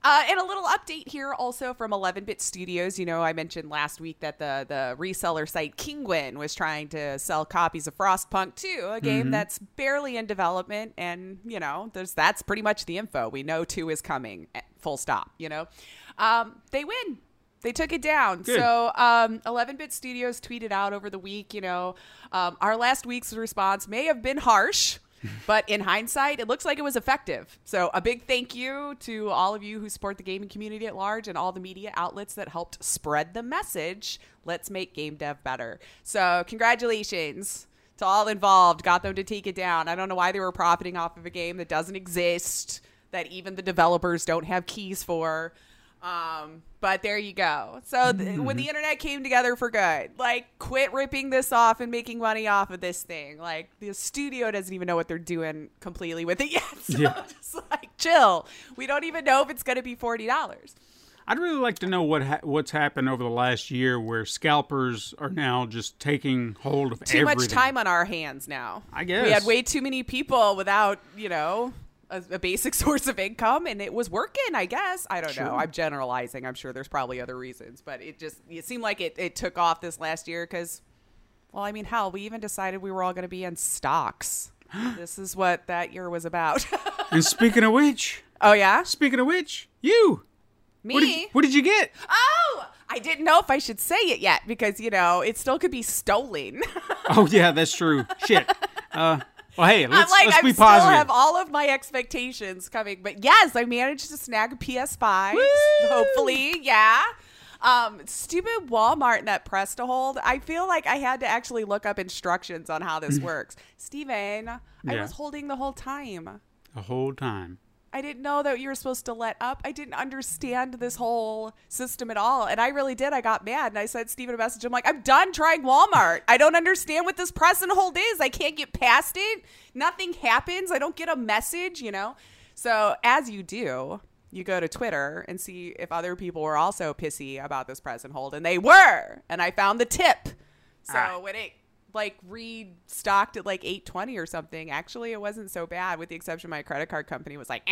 And a little update here also from 11-Bit Studios. You know, I mentioned last week that the reseller site Kingwin was trying to sell copies of Frostpunk 2, a game that's barely in development. And, you know, that's pretty much the info. We know 2 is coming, full stop, you know. They win. They took it down. Good. So 11-Bit Studios tweeted out over the week, you know, our last week's response may have been harsh. But in hindsight, it looks like it was effective. So a big thank you to all of you who support the gaming community at large and all the media outlets that helped spread the message. Let's make game dev better. So congratulations to all involved. Got them to take it down. I don't know why they were profiting off of a game that doesn't exist, that even the developers don't have keys for. But there you go. So when the internet came together for good, like, quit ripping this off and making money off of this thing. Like, the studio doesn't even know what they're doing completely with it yet. So just like, chill. We don't even know if it's going to be $40. I'd really like to know what's happened over the last year, where scalpers are now just taking hold of everything. Too much time on our hands now. I guess we had way too many people without, you know, a basic source of income, and it was working, I guess. I don't know. I'm generalizing. I'm sure there's probably other reasons, but it seemed like it took off this last year because, well, I mean, hell, we even decided we were all going to be in stocks. This is what that year was about. And speaking of which. Oh, yeah? Speaking of which, you. Me? What did you get? Oh, I didn't know if I should say it yet because, you know, it still could be stolen. Oh, yeah, that's true. Shit. Well, hey, let's be positive. I still have all of my expectations coming, but yes, I managed to snag a PS5. Woo! Hopefully, yeah. Stupid Walmart that press to hold. I feel like I had to actually look up instructions on how this works. Steven, I was holding the whole time. The whole time. I didn't know that you were supposed to let up. I didn't understand this whole system at all. And I really did. I got mad. And I sent Steven a message. I'm like, I'm done trying Walmart. I don't understand what this press and hold is. I can't get past it. Nothing happens. I don't get a message, you know. So as you do, you go to Twitter and see if other people were also pissy about this press and hold. And they were. And I found the tip. So when it restocked at like $8.20 or something. Actually, it wasn't so bad, with the exception my credit card company was like,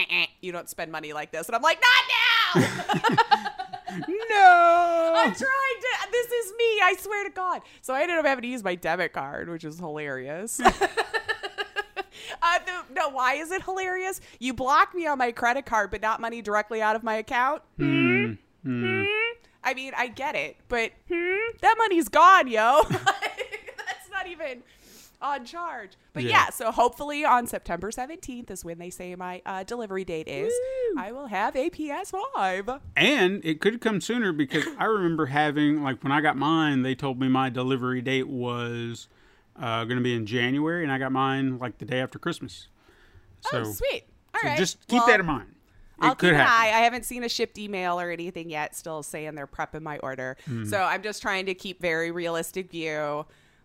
you don't spend money like this. And I'm like, not now! No! I'm trying to. This is me. I swear to God. So I ended up having to use my debit card, which is hilarious. No, why is it hilarious? You block me on my credit card, but not money directly out of my account? I mean, I get it, but that money's gone, yo. Not even on charge, but yeah. So hopefully on September 17th is when they say my delivery date is. Woo! I will have a PS5, and it could come sooner because I remember having, like, when I got mine, they told me my delivery date was going to be in January, and I got mine like the day after Christmas. So sweet. All right, just keep that in mind. I'll keep an eye. I haven't seen a shipped email or anything yet. Still saying they're prepping my order, so I'm just trying to keep very realistic view.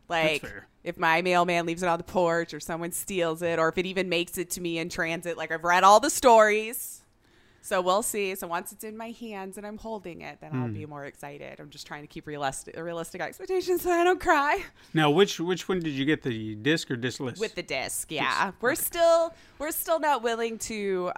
Like, if my mailman leaves it on the porch, or someone steals it, or if it even makes it to me in transit. Like, I've read all the stories. So we'll see. So once it's in my hands and I'm holding it, then I'll be more excited. I'm just trying to keep realistic expectations so I don't cry. Now, which one did you get, the disc or discless? With the disc, yeah. We're still not willing to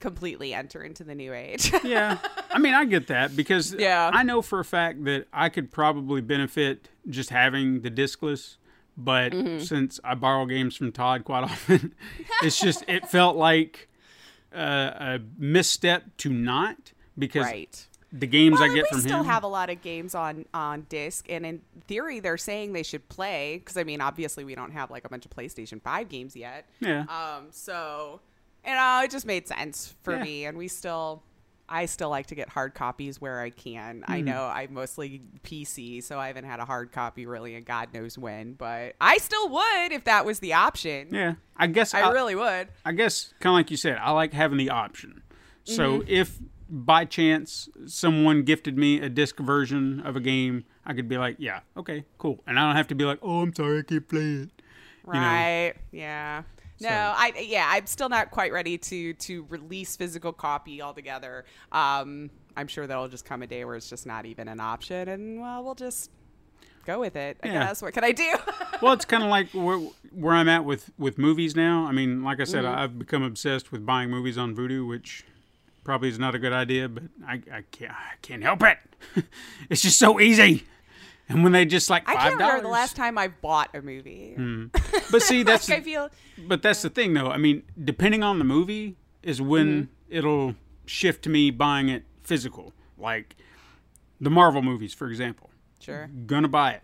completely enter into the new age. Yeah. I mean, I get that because I know for a fact that I could probably benefit just having the discless. But since I borrow games from Todd quite often, it's just, it felt like a misstep to not, because the games I get from him. We still have a lot of games on disc, and in theory they're saying they should play, because I mean, obviously we don't have like a bunch of PlayStation 5 games yet. So, you know, it just made sense for me, and I still like to get hard copies where I can. I know I'm mostly PC, so I haven't had a hard copy really in God knows when, but I still would if that was the option. Yeah, I guess I really would. I guess, kind of like you said, I like having the option. So if by chance someone gifted me a disc version of a game, I could be like, yeah, okay, cool. And I don't have to be like, oh, I'm sorry, I can't play it. Right, you know? Yeah. No, I'm still not quite ready to release physical copy altogether. I'm sure that'll just come a day where it's just not even an option, and well, we'll just go with it, I guess. What could I do? Well, it's kind of like where I'm at with movies now. I mean, like I said, I've become obsessed with buying movies on Vudu, which probably is not a good idea, but I can't help it. It's just so easy. And when they just like $5. I can't remember the last time I bought a movie. But see, that's like that's the thing, though. I mean, depending on the movie is when it'll shift to me buying it physical. Like the Marvel movies, for example. Sure. Gonna buy it.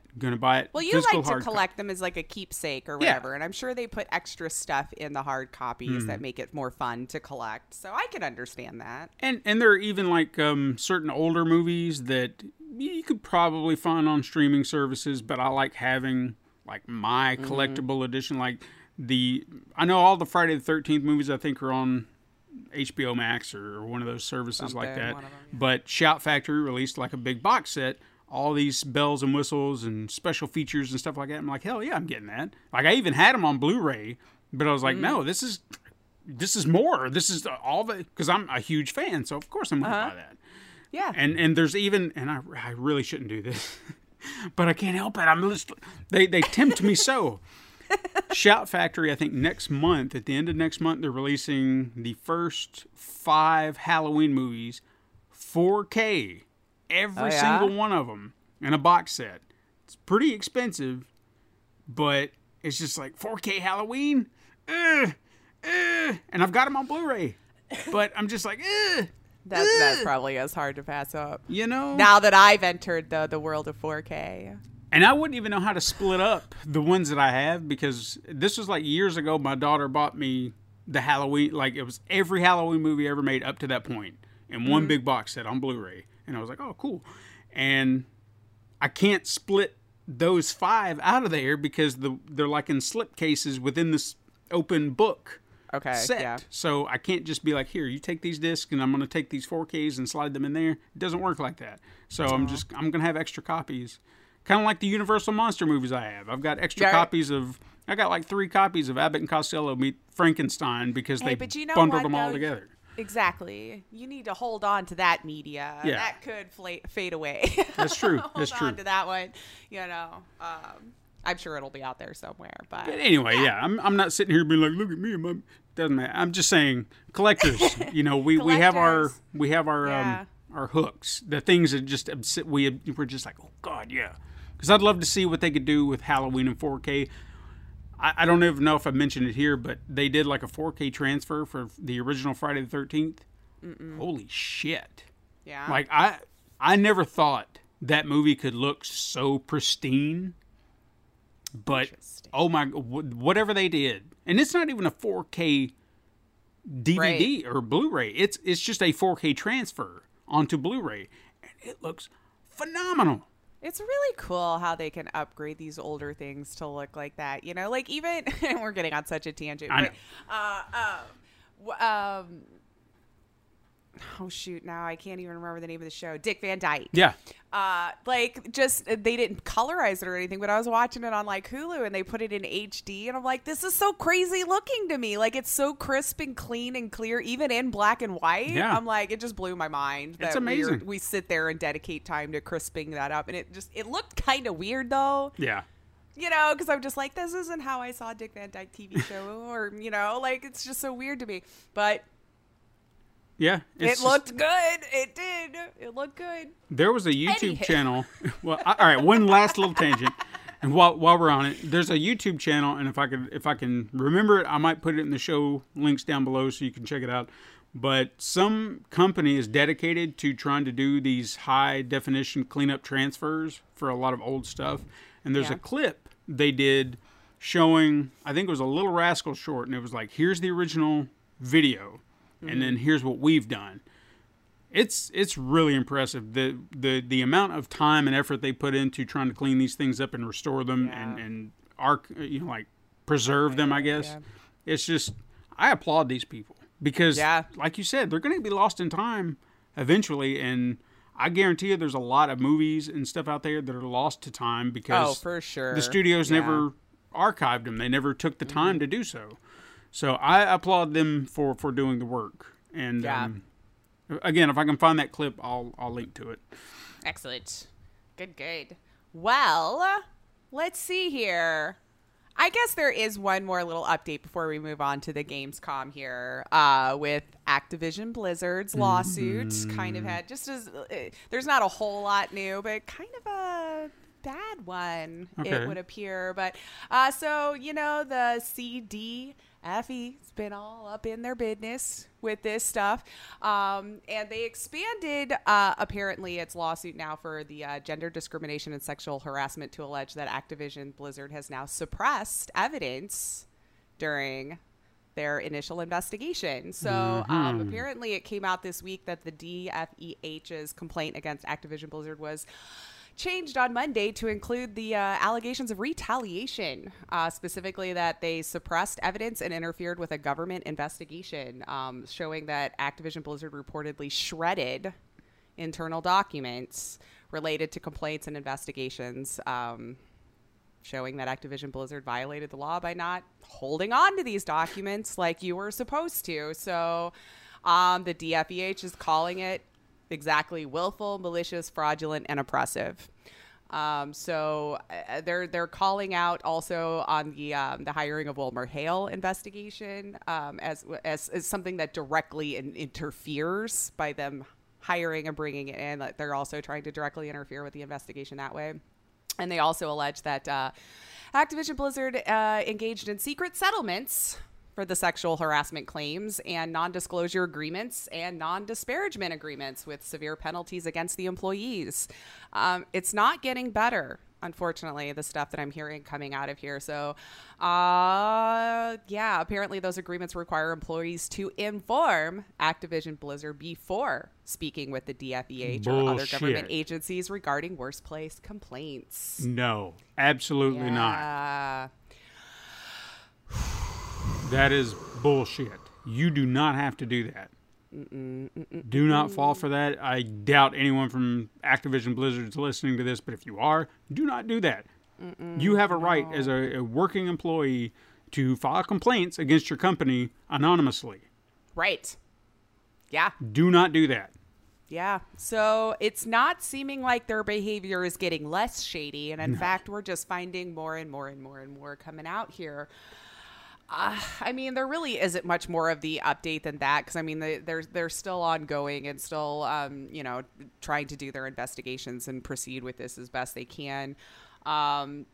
Well, you like to collect them as like a keepsake or whatever, and I'm sure they put extra stuff in the hard copies that make it more fun to collect. So I can understand that. And there are even like certain older movies that you could probably find on streaming services, but I like having like my collectible edition. Like I know all the Friday the 13th movies I think are on HBO Max or one of those services like that. One of them, yeah. But Shout Factory released like a big box set. All these bells and whistles and special features and stuff like that. I'm like, hell yeah, I'm getting that. Like, I even had them on Blu-ray, but I was like, no, this is more. This is all the, because I'm a huge fan, so of course I'm going to buy that. Yeah. And there's even, and I really shouldn't do this, but I can't help it. They tempt me so. Shout Factory, I think next month, at the end of next month, they're releasing the first 5 Halloween movies, 4K. Every single one of them in a box set. It's pretty expensive, but it's just like 4K Halloween. And I've got them on Blu-ray, but I'm just like, that probably is hard to pass up. You know, now that I've entered the world of 4K. And I wouldn't even know how to split up the ones that I have, because this was like years ago. My daughter bought me the Halloween, like it was every Halloween movie ever made up to that point in one big box set on Blu-ray. And I was like, oh, cool. And I can't split those 5 out of there because they're like in slip cases within this open book set. Yeah. So I can't just be like, here, you take these discs and I'm going to take these 4Ks and slide them in there. It doesn't work like that. So I'm going to have extra copies. Kind of like the Universal Monster movies I have. I've got extra copies of... I got like 3 copies of Abbott and Costello Meet Frankenstein because they bundled them all together. Exactly. You need to hold on to that media. Yeah. That could fade away. That's true. Hold on to that one. You know, I'm sure it'll be out there somewhere. But anyway, I'm not sitting here being like, look at me. Doesn't matter. I'm just saying, collectors. You know, we have our hooks. The things that just we're just like, oh God, yeah. Because I'd love to see what they could do with Halloween in 4K. I don't even know if I mentioned it here, but they did like a 4K transfer for the original Friday the 13th. Holy shit. Yeah. Like, I never thought that movie could look so pristine. But, oh my, whatever they did. And it's not even a 4K DVD or Blu-ray. It's just a 4K transfer onto Blu-ray. And it looks phenomenal. It's really cool how they can upgrade these older things to look like that. You know, like even we're getting on such a tangent. Oh, shoot. Now I can't even remember the name of the show. Dick Van Dyke. Yeah. They didn't colorize it or anything, but I was watching it on like Hulu and they put it in HD. And I'm like, this is so crazy looking to me. Like it's so crisp and clean and clear, even in black and white. Yeah. I'm like, it just blew my mind. It's amazing. We sit there and dedicate time to crisping that up. And it looked kind of weird though. Yeah. You know, because I'm just like, this isn't how I saw Dick Van Dyke TV show or, you know, like it's just so weird to me. But yeah. It looked good. It did. It looked good. There was a YouTube channel. Well, all right. One last little tangent. And while we're on it, there's a YouTube channel. And if I can remember it, I might put it in the show links down below so you can check it out. But some company is dedicated to trying to do these high definition cleanup transfers for a lot of old stuff. And there's a clip they did showing, I think it was a Little Rascal short. And it was like, here's the original video. And then here's what we've done. It's really impressive. The amount of time and effort they put into trying to clean these things up and restore them and preserve them, I guess. Yeah. It's just, I applaud these people because like you said, they're going to be lost in time eventually. And I guarantee you there's a lot of movies and stuff out there that are lost to time because for sure. The studios never archived them. They never took the time to do so. So I applaud them for doing the work. And again, if I can find that clip, I'll link to it. Excellent. Good. Well, let's see here. I guess there is one more little update before we move on to the Gamescom here with Activision Blizzard's lawsuit. Mm-hmm. Kind of had just as there's not a whole lot new, but kind of a bad one, okay, it would appear. But so, you know, the CDFE's been all up in their business with this stuff. And they expanded, apparently, its lawsuit now for the gender discrimination and sexual harassment to allege that Activision Blizzard has now suppressed evidence during their initial investigation. So apparently it came out this week that the DFEH's complaint against Activision Blizzard was changed on Monday to include the allegations of retaliation, specifically that they suppressed evidence and interfered with a government investigation, showing that Activision Blizzard reportedly shredded internal documents related to complaints and investigations, showing that Activision Blizzard violated the law by not holding on to these documents like you were supposed to. So the DFEH is calling it exactly willful, malicious, fraudulent, and oppressive. So they're calling out also on the hiring of WilmerHale investigation as something that directly interferes by them hiring and bringing it in. They're also trying to directly interfere with the investigation that way. And they also allege that Activision Blizzard engaged in secret settlements for the sexual harassment claims and non-disclosure agreements and non-disparagement agreements with severe penalties against the employees. It's not getting better, unfortunately, the stuff that I'm hearing coming out of here. So, yeah, apparently those agreements require employees to inform Activision Blizzard before speaking with the DFEH or other government agencies regarding workplace complaints. No, absolutely not. That is bullshit. You do not have to do that. Do not fall for that. I doubt anyone from Activision Blizzard is listening to this, but if you are, do not do that. You have a right as a working employee to file complaints against your company anonymously. Right. Yeah. Do not do that. Yeah. So it's not seeming like their behavior is getting less shady. And in fact, we're just finding more and more and more and more coming out here. I mean, there really isn't much more of the update than that, because I mean, they're still ongoing and still, you know, trying to do their investigations and proceed with this as best they can. Activision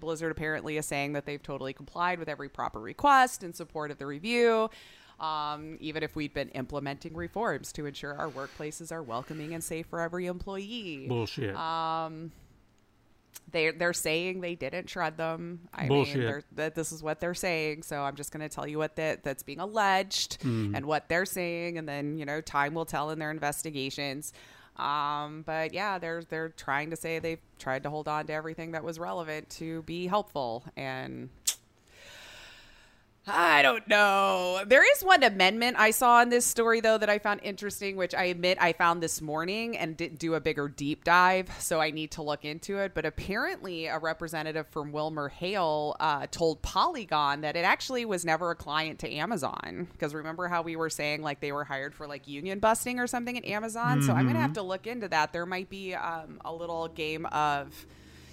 Blizzard apparently is saying that they've totally complied with every proper request in support of the review, even if we've been implementing reforms to ensure our workplaces are welcoming and safe for every employee. Bullshit. They're saying they didn't shred them. I mean, that this is what they're saying. So I'm just going to tell you what that's being alleged and what they're saying. And then, you know, time will tell in their investigations. But yeah, they're trying to say they've tried to hold on to everything that was relevant to be helpful. And I don't know. There is one amendment I saw in this story, though, that I found interesting, which I admit I found this morning and didn't do a bigger deep dive, so I need to look into it. But apparently a representative from WilmerHale told Polygon that it actually was never a client to Amazon, because remember how we were saying like they were hired for like union busting or something at Amazon? So I'm going to have to look into that. There might be a little game of,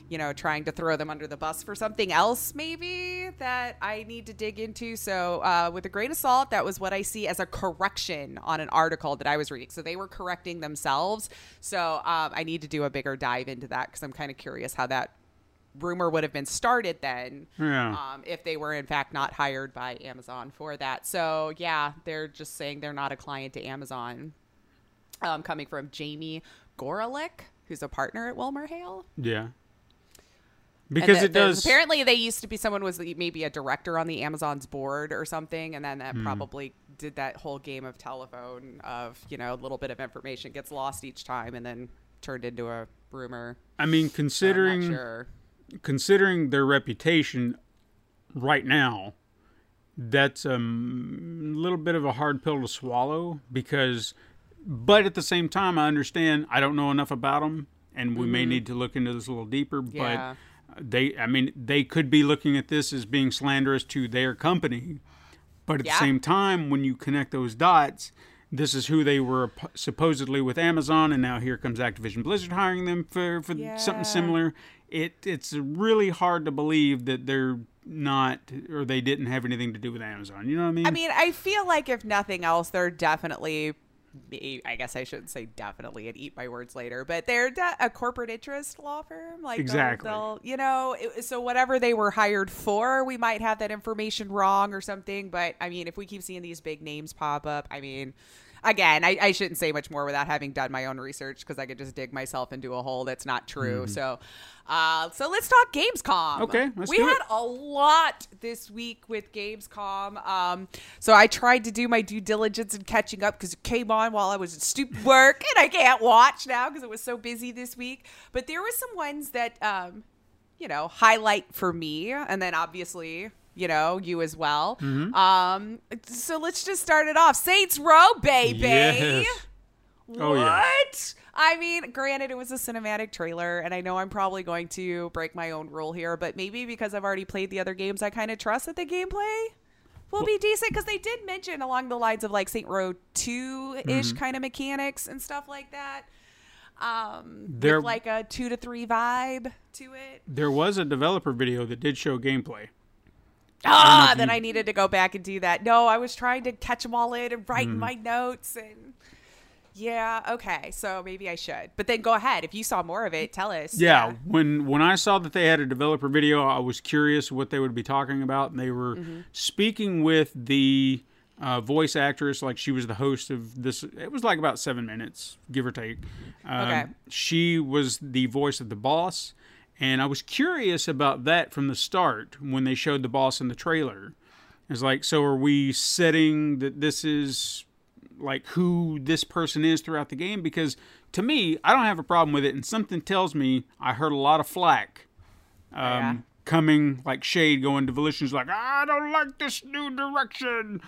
you know, trying to throw them under the bus for something else maybe that I need to dig into. So with a grain of salt, that was what I see as a correction on an article that I was reading. So they were correcting themselves. So I need to do a bigger dive into that, because I'm kind of curious how that rumor would have been started then, if they were in fact not hired by Amazon for that. So yeah, they're just saying they're not a client to Amazon, coming from Jamie Gorelick, who's a partner at WilmerHale. Yeah. Because it does. Apparently, they used to be someone was maybe a director on the Amazon's board or something, and then that probably did that whole game of telephone of, you know, a little bit of information gets lost each time and then turned into a rumor. I mean, considering their reputation right now, that's a little bit of a hard pill to swallow. Because, but at the same time, I understand. I don't know enough about them, and we may need to look into this a little deeper. But they could be looking at this as being slanderous to their company, but at the same time, when you connect those dots, this is who they were supposedly with Amazon, and now here comes Activision Blizzard hiring them for something similar. It's really hard to believe that they're not, or they didn't have anything to do with Amazon. You know what I mean? I mean, I feel like if nothing else, they're definitely, I guess I shouldn't say definitely and eat my words later, but they're a corporate interest law firm. Like exactly. You know, so whatever they were hired for, we might have that information wrong or something. But I mean, if we keep seeing these big names pop up, I mean, again, I shouldn't say much more without having done my own research, because I could just dig myself into a hole that's not true. Mm-hmm. So let's talk Gamescom. Okay, we had a lot this week with Gamescom. So I tried to do my due diligence in catching up, because it came on while I was at stupid work and I can't watch now because it was so busy this week. But there were some ones that, you know, highlight for me, and then obviously, you know, you as well. Mm-hmm. So let's just start it off. Saints Row, baby. Yes. What? Oh, yeah. I mean, granted, it was a cinematic trailer, and I know I'm probably going to break my own rule here, but maybe because I've already played the other games, I kind of trust that the gameplay will be decent, because they did mention along the lines of like Saints Row 2-ish mm-hmm. kind of mechanics and stuff like that. There with like a 2-3 vibe to it. There was a developer video that did show gameplay. Then I needed to go back and do that. No, I was trying to catch them all in and write my notes and yeah. Okay. So maybe I should, but then go ahead. If you saw more of it, tell us. Yeah. When I saw that they had a developer video, I was curious what they would be talking about. And they were speaking with the voice actress. Like, she was the host of this. It was like about 7 minutes, give or take. Okay. She was the voice of the boss. And I was curious about that from the start when they showed the boss in the trailer. It's like, so are we setting that this is like who this person is throughout the game? Because to me, I don't have a problem with it. And something tells me I heard a lot of flack coming like shade going to Volition's like, I don't like this new direction.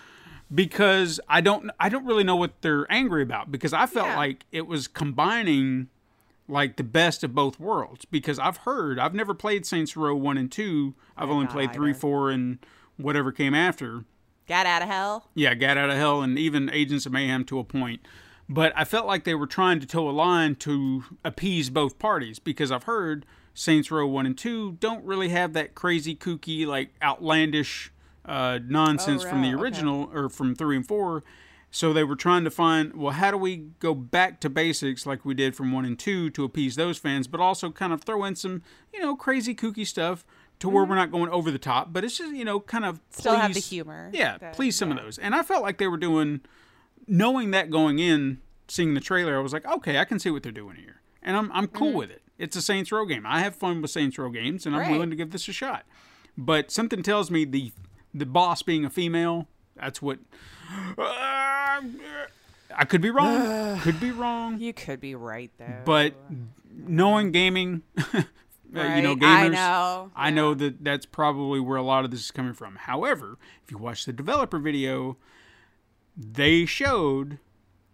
Because I don't really know what they're angry about. Because I felt like it was combining like the best of both worlds, because I've never played Saints Row 1 and 2. I've only played 3, 4, and whatever came after. Got Out of Hell, and even Agents of Mayhem to a point. But I felt like they were trying to toe a line to appease both parties, because I've heard Saints Row 1 and 2 don't really have that crazy, kooky, like outlandish nonsense from the original, or from 3 and 4. So they were trying to find, well, how do we go back to basics like we did from 1 and 2 to appease those fans, but also kind of throw in some, you know, crazy kooky stuff to where we're not going over the top, but it's just, you know, kind of still have the humor. Yeah, please some of those. And I felt like they were doing, knowing that going in, seeing the trailer, I was like, okay, I can see what they're doing here. And I'm cool with it. It's a Saints Row game. I have fun with Saints Row games, and I'm willing to give this a shot. But something tells me the boss being a female, that's what... I could be wrong. You could be right, though. But knowing gaming, you know, gamers, I know that that's probably where a lot of this is coming from. However, if you watch the developer video, they showed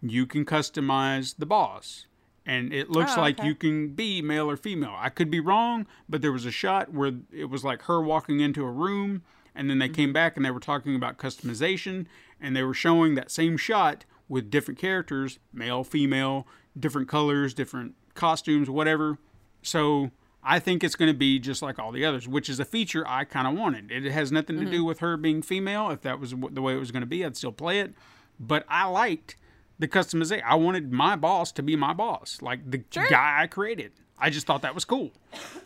you can customize the boss. And it looks like you can be male or female. I could be wrong, but there was a shot where it was like her walking into a room. And then they came back and they were talking about customization, and they were showing that same shot with different characters, male, female, different colors, different costumes, whatever. So I think it's going to be just like all the others, which is a feature I kind of wanted. It has nothing to do with her being female. If that was the way it was going to be, I'd still play it. But I liked the customization. I wanted my boss to be my boss, like the guy I created. I just thought that was cool.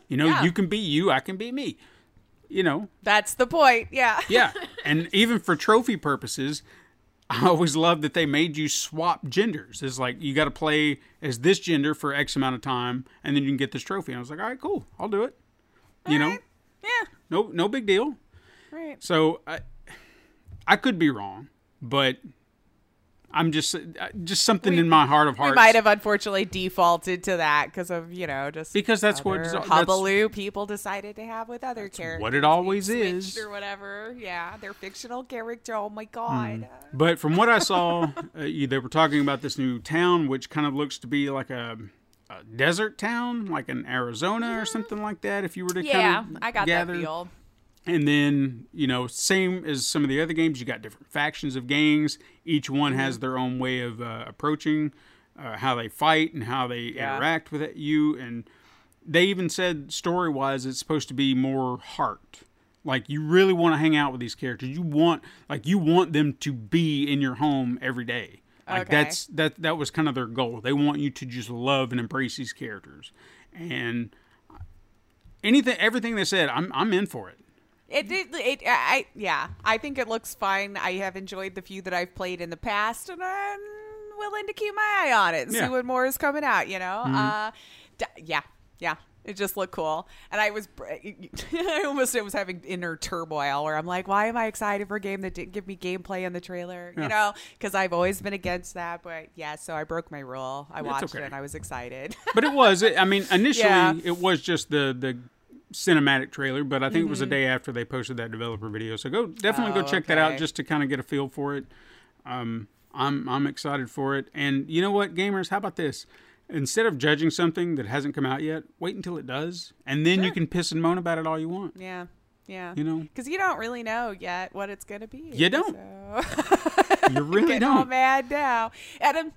You know, you can be you, I can be me. You know, that's the point. Yeah. Yeah. And even for trophy purposes, I always loved that they made you swap genders. It's like, you got to play as this gender for X amount of time, and then you can get this trophy. And I was like, all right, cool. I'll do it. You know? Yeah. No big deal. Right. So I could be wrong, but I'm just something in my heart of hearts. We might have unfortunately defaulted to that because of, you know, just because that's what hubbub people decided to have with other characters. What it always is, or whatever. Yeah, they're fictional character. Oh my god! But from what I saw, they were talking about this new town, which kind of looks to be like a desert town, like in Arizona or something like that. If you were to kind of gather. That feel. And then, you know, same as some of the other games, you got different factions of gangs. Each one has their own way of approaching how they fight and how they interact with you. And they even said story-wise it's supposed to be more heart. Like, you really want to hang out with these characters. You want, like, you want them to be in your home every day. Like, that's that was kind of their goal. They want you to just love and embrace these characters. And everything they said, I'm in for it. I think it looks fine. I have enjoyed the few that I've played in the past, and I'm willing to keep my eye on it and see what more is coming out, you know? It just looked cool. And I was having inner turmoil where I'm like, why am I excited for a game that didn't give me gameplay in the trailer? Yeah. You know, because I've always been against that. But yeah, so I broke my rule. I watched it and I was excited. But it was, initially it was just the cinematic trailer, but I think it was a day after they posted that developer video. So go check that out just to kind of get a feel for it. I'm excited for it. And you know what, gamers, how about this? Instead of judging something that hasn't come out yet, wait until it does, and then you can piss and moan about it all you want. Yeah, yeah. You know, because you don't really know yet what it's gonna be. You don't. So. You really don't. All mad now, Adam.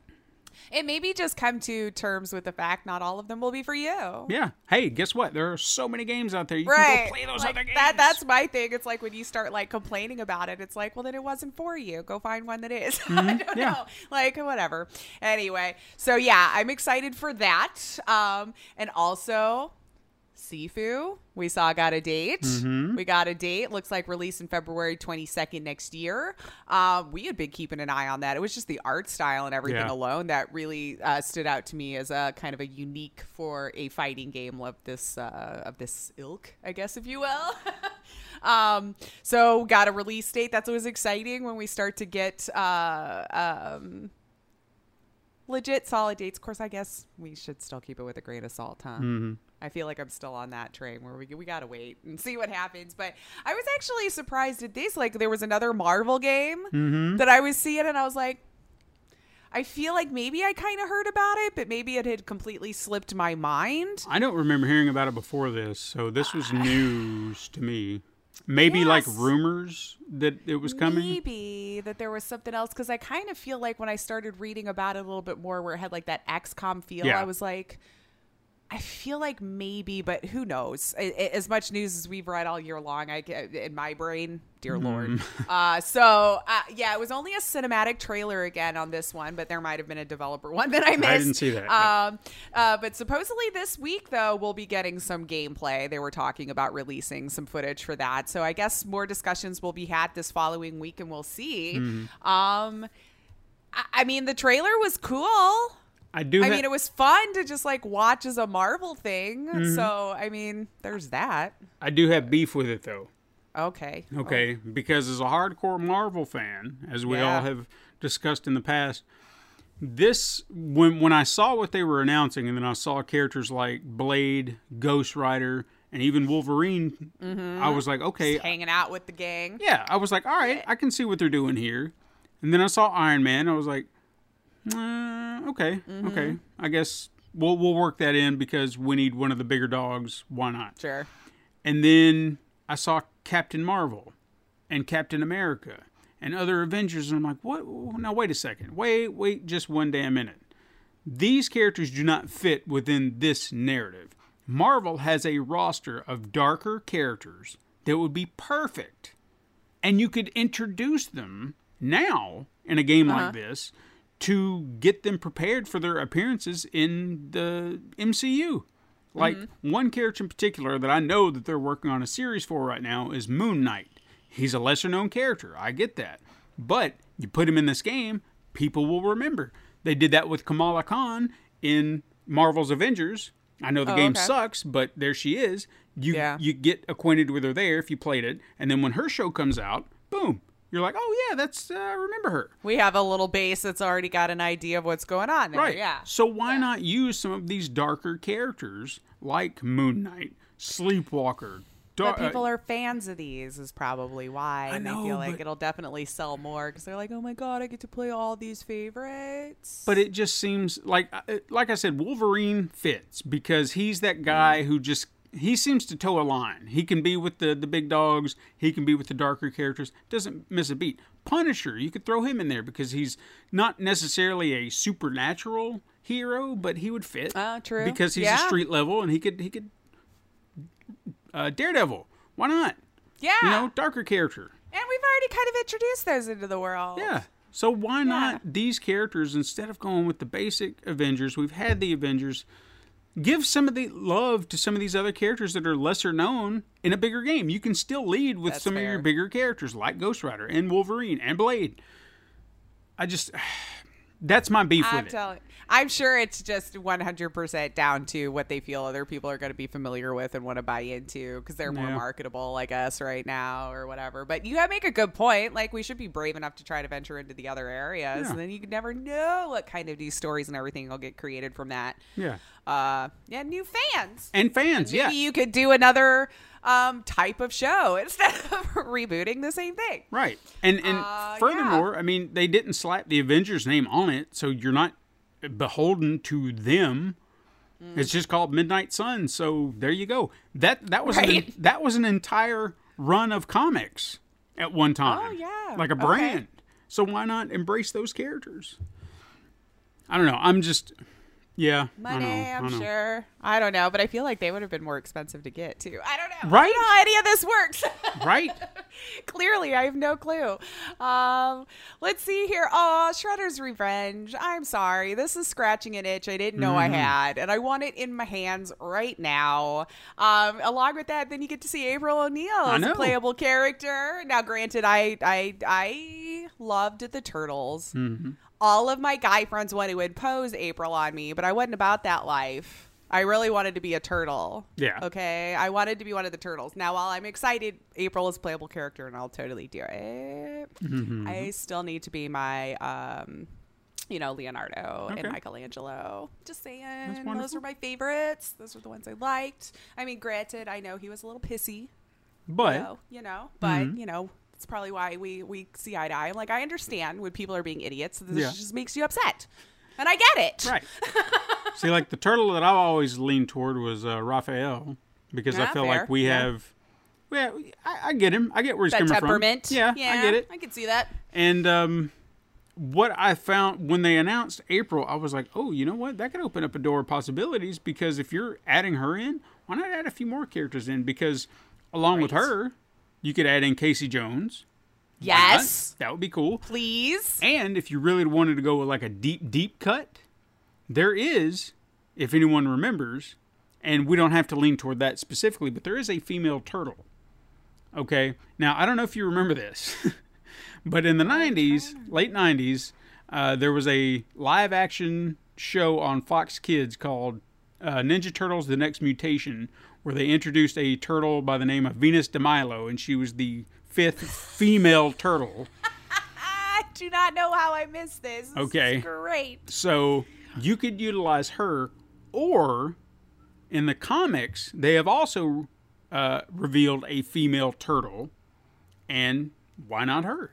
And maybe just come to terms with the fact not all of them will be for you. Yeah. Hey, guess what? There are so many games out there. You can go play those other games. That's my thing. It's like when you start complaining about it, it's like, well, then it wasn't for you. Go find one that is. I don't know. Whatever. Anyway. So, yeah, I'm excited for that. And also, Sifu, got a date. Mm-hmm. We got a date. Looks like release in February 22nd next year. We had been keeping an eye on that. It was just the art style and everything alone that really stood out to me as a kind of a unique for a fighting game of this ilk, I guess, if you will. So got a release date. That's always exciting when we start to get legit solid dates. Of course, I guess we should still keep it with a grain of salt, huh? Mm-hmm. I feel like I'm still on that train where we got to wait and see what happens. But I was actually surprised at this. Like, there was another Marvel game that I was seeing, and I was like, I feel like maybe I kind of heard about it, but maybe it had completely slipped my mind. I don't remember hearing about it before this, so this was news to me. Maybe like rumors that it was coming. Maybe that there was something else, because I kind of feel like when I started reading about it a little bit more, where it had like that XCOM feel, I was like, I feel like maybe, but who knows? As much news as we've read all year long, I get in my brain, dear Lord. It was only a cinematic trailer again on this one, but there might have been a developer one that I missed. I didn't see that. But supposedly this week, though, we'll be getting some gameplay. They were talking about releasing some footage for that. So I guess more discussions will be had this following week, and we'll see. The trailer was cool. It was fun to just watch as a Marvel thing. Mm-hmm. So, there's that. I do have beef with it, though. Okay. Because as a hardcore Marvel fan, as we all have discussed in the past, this, when I saw what they were announcing, and then I saw characters like Blade, Ghost Rider, and even Wolverine, I was like, okay. Just hanging out with the gang. Yeah. I was like, all right, I can see what they're doing here. And then I saw Iron Man. I was like, okay. I guess we'll work that in because we need one of the bigger dogs. Why not? Sure. And then I saw Captain Marvel and Captain America and other Avengers, and I'm like, what? Now wait a second. Wait, just one damn minute. These characters do not fit within this narrative. Marvel has a roster of darker characters that would be perfect, and you could introduce them now in a game like this, to get them prepared for their appearances in the MCU. Like, one character in particular that I know that they're working on a series for right now is Moon Knight. He's a lesser-known character. I get that. But you put him in this game, people will remember. They did that with Kamala Khan in Marvel's Avengers. I know the game sucks, but there she is. You get acquainted with her there if you played it. And then when her show comes out, boom. You're like, oh, yeah, that's, I remember her. We have a little base that's already got an idea of what's going on there. Right. Yeah. So why not use some of these darker characters like Moon Knight, Sleepwalker? But people are fans of these is probably why. I know, they feel like it'll definitely sell more because they're like, oh, my God, I get to play all these favorites. But it just seems like I said, Wolverine fits because he's that guy who just he seems to toe a line. He can be with the big dogs. He can be with the darker characters. Doesn't miss a beat. Punisher, you could throw him in there because he's not necessarily a supernatural hero, but he would fit. True. Because he's a street level, and he could. Daredevil. Why not? Yeah. You know, darker character. And we've already kind of introduced those into the world. Yeah. So why not these characters, instead of going with the basic Avengers? We've had the Avengers. Give some of the love to some of these other characters that are lesser known in a bigger game. You can still lead with That's some fair. Of your bigger characters like Ghost Rider and Wolverine and Blade. I just... That's my beef with it. I'm sure it's just 100% down to what they feel other people are going to be familiar with and want to buy into because they're more marketable like us right now or whatever. But you make a good point. Like, we should be brave enough to try to venture into the other areas. Yeah. And then you can never know what kind of new stories and everything will get created from that. Yeah. New fans. And fans, maybe you could do another type of show instead of rebooting the same thing. Right. And furthermore, I mean, they didn't slap the Avengers name on it, so you're not beholden to them. It's just called Midnight Sun, so there you go. That was an entire run of comics at one time. Oh, yeah. Like a brand. Okay. So why not embrace those characters? I don't know. I'm just... Yeah, money. I know. Sure. I don't know, but I feel like they would have been more expensive to get too. I don't know. Right? I don't know how any of this works. Right. Clearly, I have no clue. Let's see here. Oh, Shredder's Revenge. I'm sorry. This is scratching an itch I didn't know I had, and I want it in my hands right now. Along with that, then you get to see April O'Neil as a playable character. Now, granted, I loved the Turtles. Mm-hmm. All of my guy friends wanted to impose April on me, but I wasn't about that life. I really wanted to be a turtle. Yeah. Okay? I wanted to be one of the turtles. Now, while I'm excited, April is a playable character, and I'll totally do it. Mm-hmm. I still need to be my, Leonardo and Michelangelo. Just saying. Those are my favorites. Those are the ones I liked. I mean, granted, I know he was a little pissy. But. It's probably why we see eye to eye. I'm like, I understand when people are being idiots. This just makes you upset. And I get it. Right. See, like the turtle that I always leaned toward was Raphael because I feel like we have... Well, I get him. I get where he's coming temperament. From. Yeah, I get it. I can see that. And what I found when they announced April, I was like, oh, you know what? That could open up a door of possibilities because if you're adding her in, why not add a few more characters in? Because along with her... You could add in Casey Jones. Yes. That would be cool. Please. And if you really wanted to go with like a deep, deep cut, there is, if anyone remembers, and we don't have to lean toward that specifically, but there is a female turtle. Okay. Now, I don't know if you remember this, but in the 90s, late 90s, there was a live action show on Fox Kids called Ninja Turtles: The Next Mutation, where they introduced a turtle by the name of Venus de Milo, and she was the 5th female turtle. I do not know how I missed this. This is great. So you could utilize her, or in the comics, they have also revealed a female turtle, and why not her?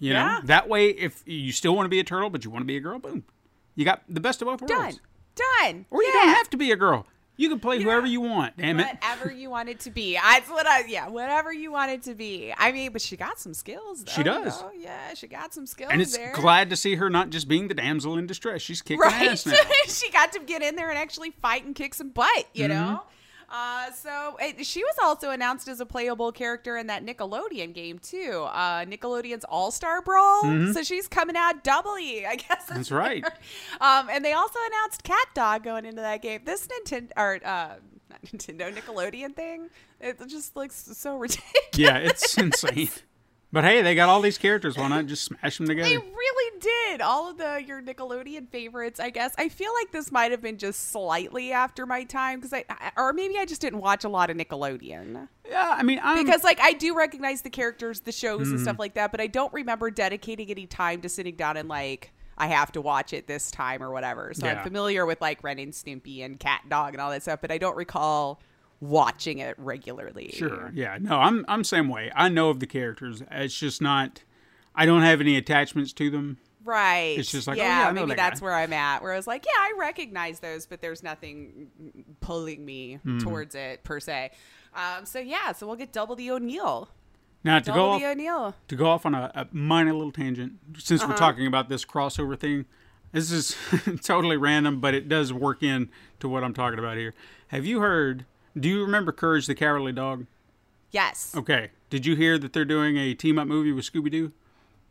You know, that way, if you still want to be a turtle, but you want to be a girl, boom. You got the best of both worlds. Done. Or you don't have to be a girl. You can play whoever you want, damn it. Whatever you want it to be. Whatever you want it to be. I mean, but she got some skills, though. She does. You know? Yeah, she got some skills and it's there. Glad to see her not just being the damsel in distress. She's kicking ass now. She got to get in there and actually fight and kick some butt, you know? She was also announced as a playable character in that Nickelodeon game, too. Nickelodeon's All-Star Brawl. Mm-hmm. So she's coming out doubly, I guess. That's right. And they also announced CatDog going into that game. This Nickelodeon thing, it just looks so ridiculous. Yeah, it's insane. But hey, they got all these characters. Why not just smash them together? They really did. All of your Nickelodeon favorites, I guess. I feel like this might have been just slightly after my time, because or maybe I just didn't watch a lot of Nickelodeon. Yeah, I mean, because like I do recognize the characters, the shows, and stuff like that, but I don't remember dedicating any time to sitting down and like I have to watch it this time or whatever. So I'm familiar with like Ren and Stimpy and CatDog and all that stuff, but I don't recall watching it regularly. Sure. Yeah. No, I'm same way. I know of the characters. It's just not, I don't have any attachments to them. Right. It's just like, I know maybe that's where I'm at, where I was like, yeah, I recognize those, but there's nothing pulling me towards it per se. So yeah, so we'll get Double the O'Neil. Now to go off on a minor little tangent, since we're talking about this crossover thing, this is totally random, but it does work in to what I'm talking about here. Have you heard? Do you remember Courage the Cowardly Dog? Yes. Okay. Did you hear that they're doing a team-up movie with Scooby-Doo?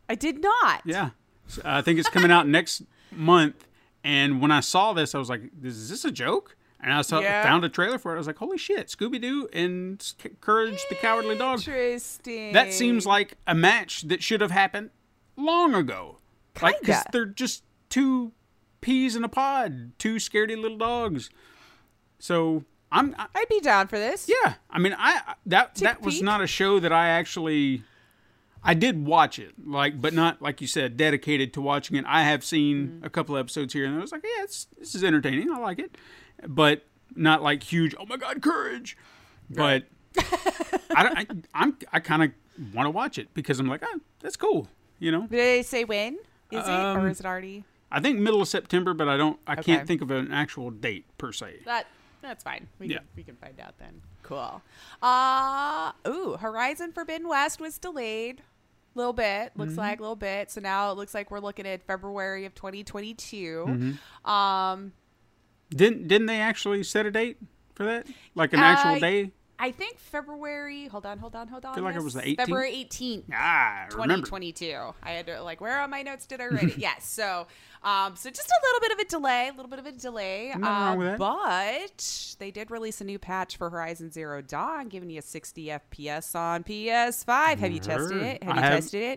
I did not. Yeah. So I think it's coming out next month. And when I saw this, I was like, is this a joke? And I found a trailer for it. I was like, holy shit, Scooby-Doo and Courage the Cowardly Dog. Interesting. That seems like a match that should have happened long ago. Kinda. Like, because they're just two peas in a pod, two scaredy little dogs. So... I'd be down for this. Yeah. I mean, that was not a show that I did watch it, like, but not, like you said, dedicated to watching it. I have seen a couple episodes here, and I was like, yeah, this is entertaining. I like it. But not like huge, oh my God, Courage. Right. But I kind of want to watch it because I'm like, oh, that's cool. You know? Did they say when? Is it, or is it already? I think middle of September, but I can't think of an actual date per se. That's fine. We can find out then. Cool. Horizon Forbidden West was delayed a little bit. Looks like a little bit. So now it looks like we're looking at February of 2022. Mm-hmm. Didn't they actually set a date for that? Like an actual day? I think February. Hold on. I feel like it was the 18th. February 18th, 2022. I had to where on my notes did I write it? Yes. So just a little bit of a delay, Nothing wrong with that. But they did release a new patch for Horizon Zero Dawn, giving you a 60 FPS on PS5. Have you tested it?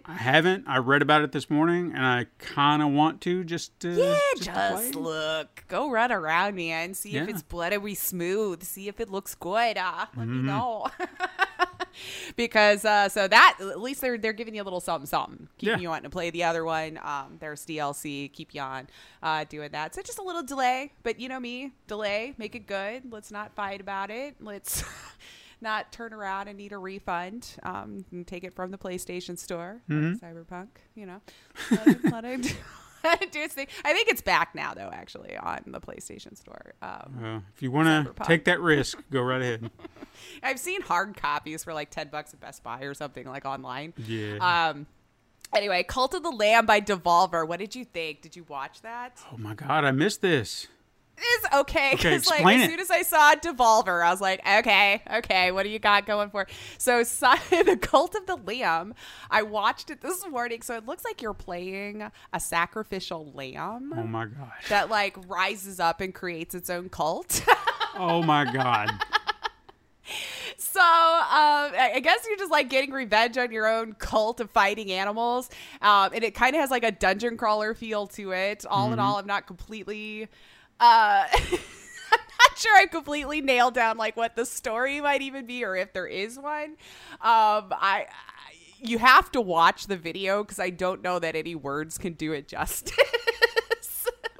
I haven't. I read about it this morning, and I kind of want to just play. Look, go run around, man. See if it's buttery smooth. See if it looks good. You know, because so that at least they're giving you a little something, keeping you wanting to play the other one. There's DLC, keep you on doing that. So just a little delay, but you know me, delay, make it good. Let's not fight about it. Let's not turn around and need a refund. And take it from the PlayStation Store, like Cyberpunk. You know, let it do its thing. I think it's back now, though, actually, on the PlayStation Store. If you want to take that risk, go right ahead. I've seen hard copies for like $10 at Best Buy or something, like online. Yeah. Anyway, Cult of the Lamb by Devolver. What did you think? Did you watch that? Oh, my God. I missed this. It's okay. Because as soon as I saw Devolver, I was like, okay, what do you got going for? So The Cult of the Lamb, I watched it this morning. So it looks like you're playing a sacrificial lamb. Oh, my God. That rises up and creates its own cult. Oh, my God. So I guess you're just getting revenge on your own cult of fighting animals. And it kind of has a dungeon crawler feel to it. All in all, I'm not completely... I'm not sure I completely nailed down what the story might even be or if there is one. You have to watch the video because I don't know that any words can do it justice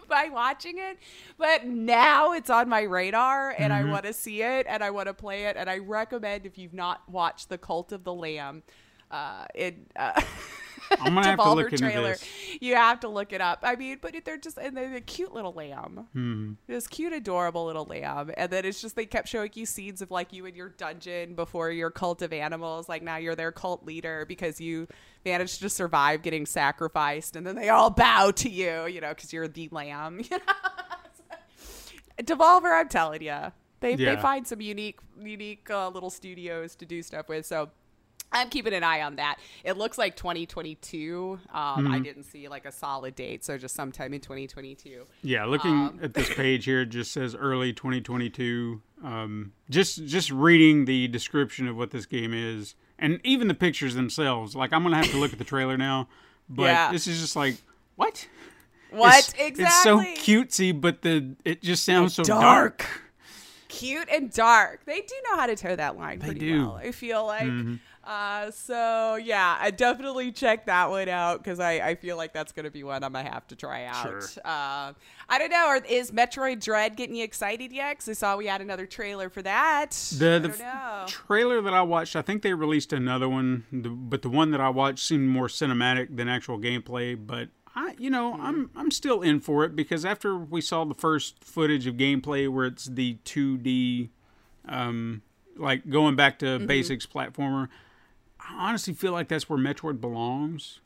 by watching it. But now it's on my radar and I want to see it and I want to play it. And I recommend if you've not watched The Cult of the Lamb, I'm gonna have to look into this. You have to look it up. I mean, but they're a cute little lamb. This cute, adorable little lamb. And then it's just they kept showing you scenes of you in your dungeon before your cult of animals. Now you're their cult leader because you managed to survive getting sacrificed, and then they all bow to you, because you're the lamb. Devolver, I'm telling you, they find some unique little studios to do stuff with. So. I'm keeping an eye on that. It looks like 2022. I didn't see a solid date, so just sometime in 2022. Yeah, looking at this page here, it just says early 2022. Just reading the description of what this game is, and even the pictures themselves. I'm gonna have to look at the trailer now, but this is just what? What exactly? It's so cutesy, but it just sounds so dark. Cute and dark. They do know how to toe that line well, I feel like. So yeah, I definitely check that one out because I feel like that's going to be one I'm going to have to try out. Sure. I don't know. Is Metroid Dread getting you excited yet? Because I saw we had another trailer for that. The trailer that I watched, I think they released another one, but the one that I watched seemed more cinematic than actual gameplay. But I'm still in for it, because after we saw the first footage of gameplay where it's the 2D, like going back to basics platformer, I honestly feel like that's where Metroid belongs.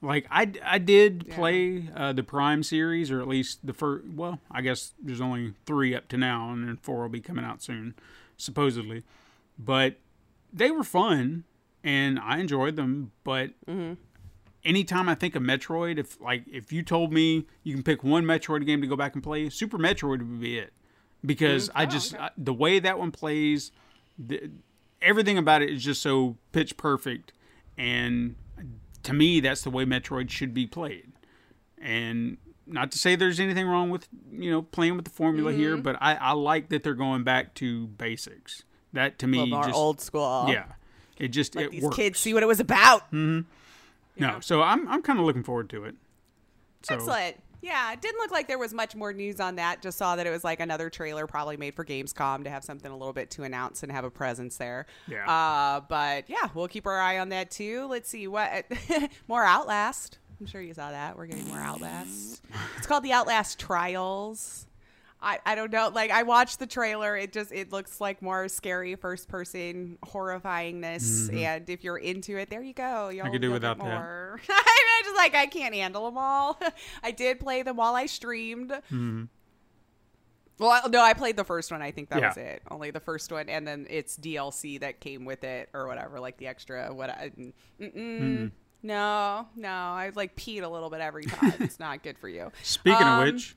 Like I did play the Prime series, or at least the first. Well, I guess there's only 3 up to now, and then 4 will be coming out soon, supposedly. But they were fun, and I enjoyed them. But anytime I think of Metroid, if you told me you can pick one Metroid game to go back and play, Super Metroid would be it. Because the way that one plays, everything about it is just so pitch perfect. And to me, that's the way Metroid should be played. And not to say there's anything wrong with, playing with the formula here, but I like that they're going back to basics. That to me, just old school. Yeah. It just, like, it these works. Kids see what it was about. Mm-hmm. Yeah. No, so I'm kind of looking forward to it. So. Excellent. Yeah, it didn't look like there was much more news on that. Just saw that it was like another trailer probably made for Gamescom to have something a little bit to announce and have a presence there. Yeah. But yeah, we'll keep our eye on that too. Let's see what more Outlast. I'm sure you saw that. We're getting more Outlast. It's called the Outlast Trials. I don't know. Like, I watched the trailer. It looks like more scary first person horrifyingness. And if you're into it, there you go. I could do without more. That. I'm just like, I can't handle them all. I did play them while I streamed. Well, no, I played the first one. I think that was it. Only the first one. And then it's DLC that came with it or whatever, like the extra. No. I like peed a little bit every time. It's not good for you. Speaking of which.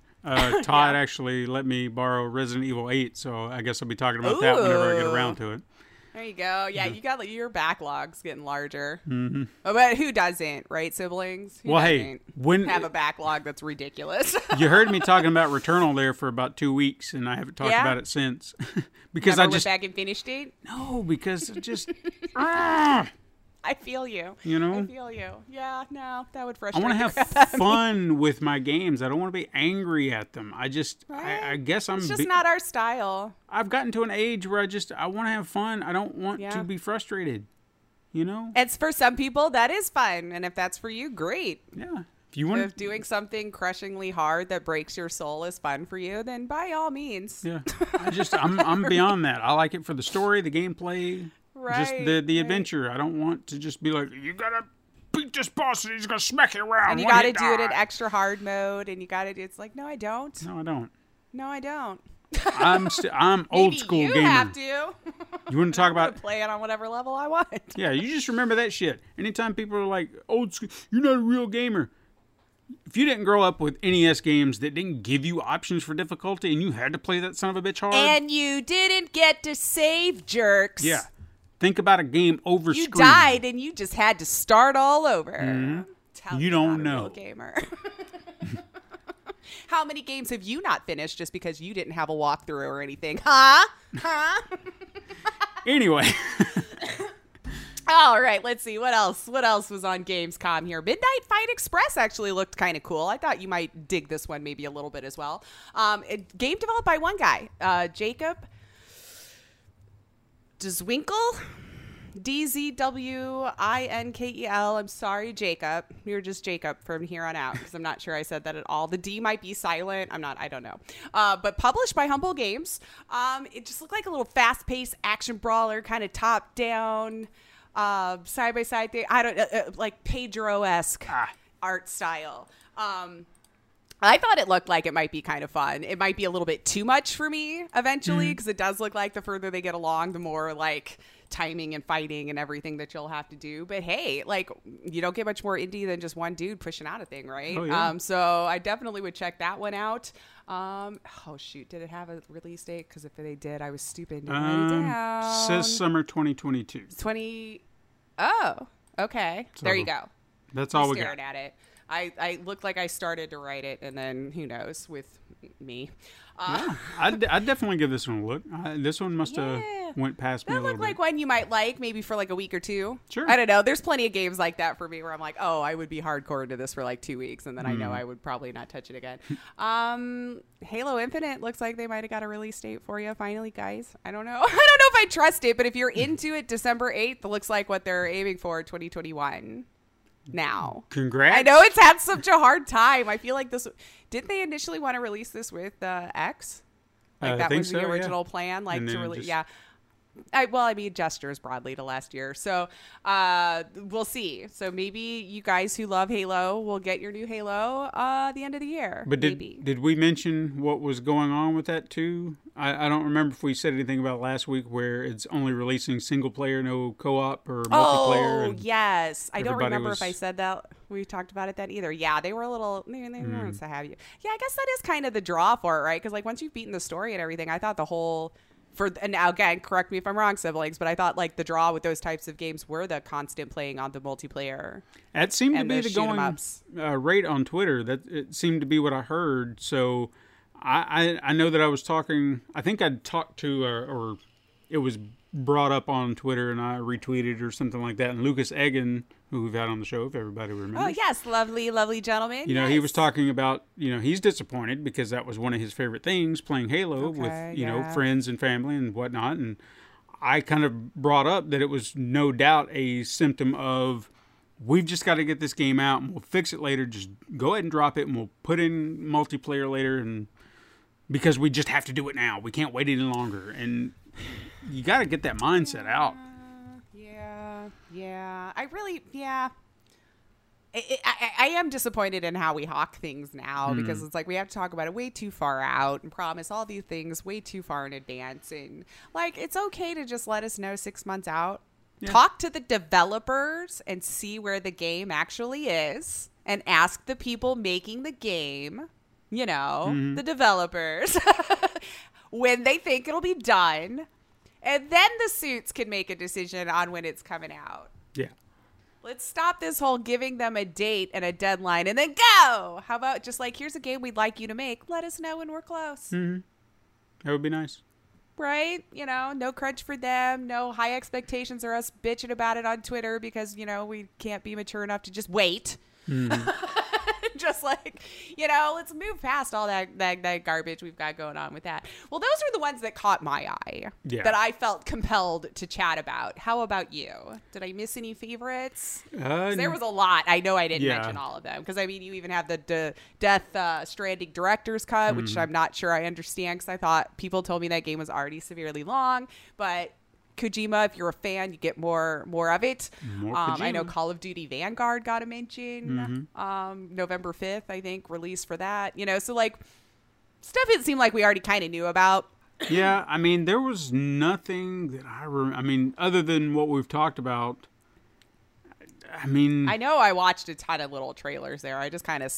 Todd actually let me borrow Resident Evil 8, so I guess I'll be talking about that whenever I get around to it. There you go. Yeah, you got your backlog's getting larger. Oh, but who doesn't, right, siblings? Who doesn't have a backlog that's ridiculous? You heard me talking about Returnal there for about 2 weeks, and I haven't talked about it since. Because I just went back and finished it? No, because I just... I feel you. I feel you. Yeah, no, that would frustrate me. I want to have fun with my games. I don't want to be angry at them. I just, right? I guess I'm... It's just not our style. I've gotten to an age where I want to have fun. I don't want to be frustrated, It's for some people, that is fun. And if that's for you, great. Yeah. If you want to... If doing something crushingly hard that breaks your soul is fun for you, then by all means. Yeah. I'm beyond that. I like it for the story, the gameplay... Right, just the adventure. I don't want to just be like, you gotta beat this boss and he's gonna smack you around. And you gotta do it in extra hard mode. And you gotta do. It's like, no, I don't. I'm old school gamer. You have to. You want to talk about play it on whatever level I want. Yeah, you just remember that shit. Anytime people are like, old school, you're not a real gamer. If you didn't grow up with NES games that didn't give you options for difficulty and you had to play that son of a bitch hard, and you didn't get to save, jerks. Yeah. Think about a game over screen. You died and you just had to start all over. You don't know. Real gamer. How many games have you not finished just because you didn't have a walkthrough or anything? Huh? Anyway. All right, let's see. What else was on Gamescom here? Midnight Fight Express actually looked kind of cool. I thought you might dig this one maybe a little bit as well. Game developed by one guy, Jacob... Dzwinkel, D-Z-W-I-N-K-E-L. I'm sorry, Jacob. You're just Jacob from here on out, because I'm not sure I said that at all. The D might be silent. I don't know. But published by Humble Games. It just looked like a little fast-paced action brawler, kind of top-down, side-by-side thing. Like Pedro-esque art style. I thought it looked like it might be kind of fun. It might be a little bit too much for me eventually, because it does look like the further they get along, the more like timing and fighting and everything that you'll have to do. But hey, like, you don't get much more indie than just one dude pushing out a thing, right? So I definitely would check that one out. Oh shoot, did it have a release date? Because if they did, I was stupid. It says summer 2022. Oh, okay. So there you go. That's all we got. Staring at it. I looked like I started to write it, and then who knows with me. I'd definitely give this one a look. This one must have went past me a little bit. That looked like one you might like, maybe for like a week or two. Sure. I don't know. There's plenty of games like that for me where I'm like, oh, I would be hardcore into this for like 2 weeks, and then I know I would probably not touch it again. Halo Infinite looks like they might have got a release date for you finally, guys. I don't know. I don't know if I trust it, but if you're into it, December 8th looks like what they're aiming for, 2021. now. Congrats. I know it's had such a hard time. I feel like this... Didn't they initially want to release this with X? Like that was the original plan, like to release... Yeah. Well, I mean, gestures broadly to last year. So we'll see. So maybe you guys who love Halo will get your new Halo at the end of the year. But did we mention what was going on with that too? I don't remember if we said anything about last week where it's only releasing single player, no co-op or multiplayer. Oh, yes. I don't remember if I said that. We talked about it then either. Yeah, they were a little... They weren't to have you. Yeah, I guess that is kind of the draw for it, right? Because like once you've beaten the story and everything, I thought the whole... And now, again, correct me if I'm wrong, siblings, but I thought like the draw with those types of games were the constant playing on the multiplayer. That seemed to be the going rate on Twitter. That it seemed to be what I heard. So I know that I was talking. I think I talked to or it was brought up on Twitter, and I retweeted or something like that. And Lucas Egan, who we've had on the show, if everybody remembers. Oh, yes. Lovely, lovely gentleman. You know, he was talking about, you know, he's disappointed because that was one of his favorite things, playing Halo with, you know, friends and family and whatnot. And I kind of brought up that it was no doubt a symptom of, we've just got to get this game out and we'll fix it later. Just go ahead and drop it and we'll put in multiplayer later. And because we just have to do it now. We can't wait any longer. And you got to get that mindset out. Yeah, I really, yeah. I am disappointed in how we hawk things now because it's like we have to talk about it way too far out and promise all these things way too far in advance. And like, it's okay to just let us know 6 months out. Yeah. Talk to the developers and see where the game actually is and ask the people making the game, you know, the developers, when they think it'll be done. And then the suits can make a decision on when it's coming out. Yeah. Let's stop this whole giving them a date and a deadline and then go. How about just like, here's a game we'd like you to make. Let us know when we're close. Mm-hmm. That would be nice. Right? You know, no crunch for them. No high expectations or us bitching about it on Twitter because, you know, we can't be mature enough to just wait. Just like, you know, let's move past all that garbage we've got going on with that. Well, those are the ones that caught my eye that I felt compelled to chat about. How about you? Did I miss any favorites? There was a lot. I know I didn't mention all of them because, I mean, you even have the Death Stranding Director's Cut, which I'm not sure I understand because I thought people told me that game was already severely long. But Kojima, if you're a fan, you get more of it. I know Call of Duty Vanguard got a mention. November 5th, I think, release for that. You know, so like stuff it seemed like we already kind of knew about. Yeah, I mean, there was nothing that I remember. I mean, other than what we've talked about. I mean, I know I watched a ton of little trailers there. I just kind of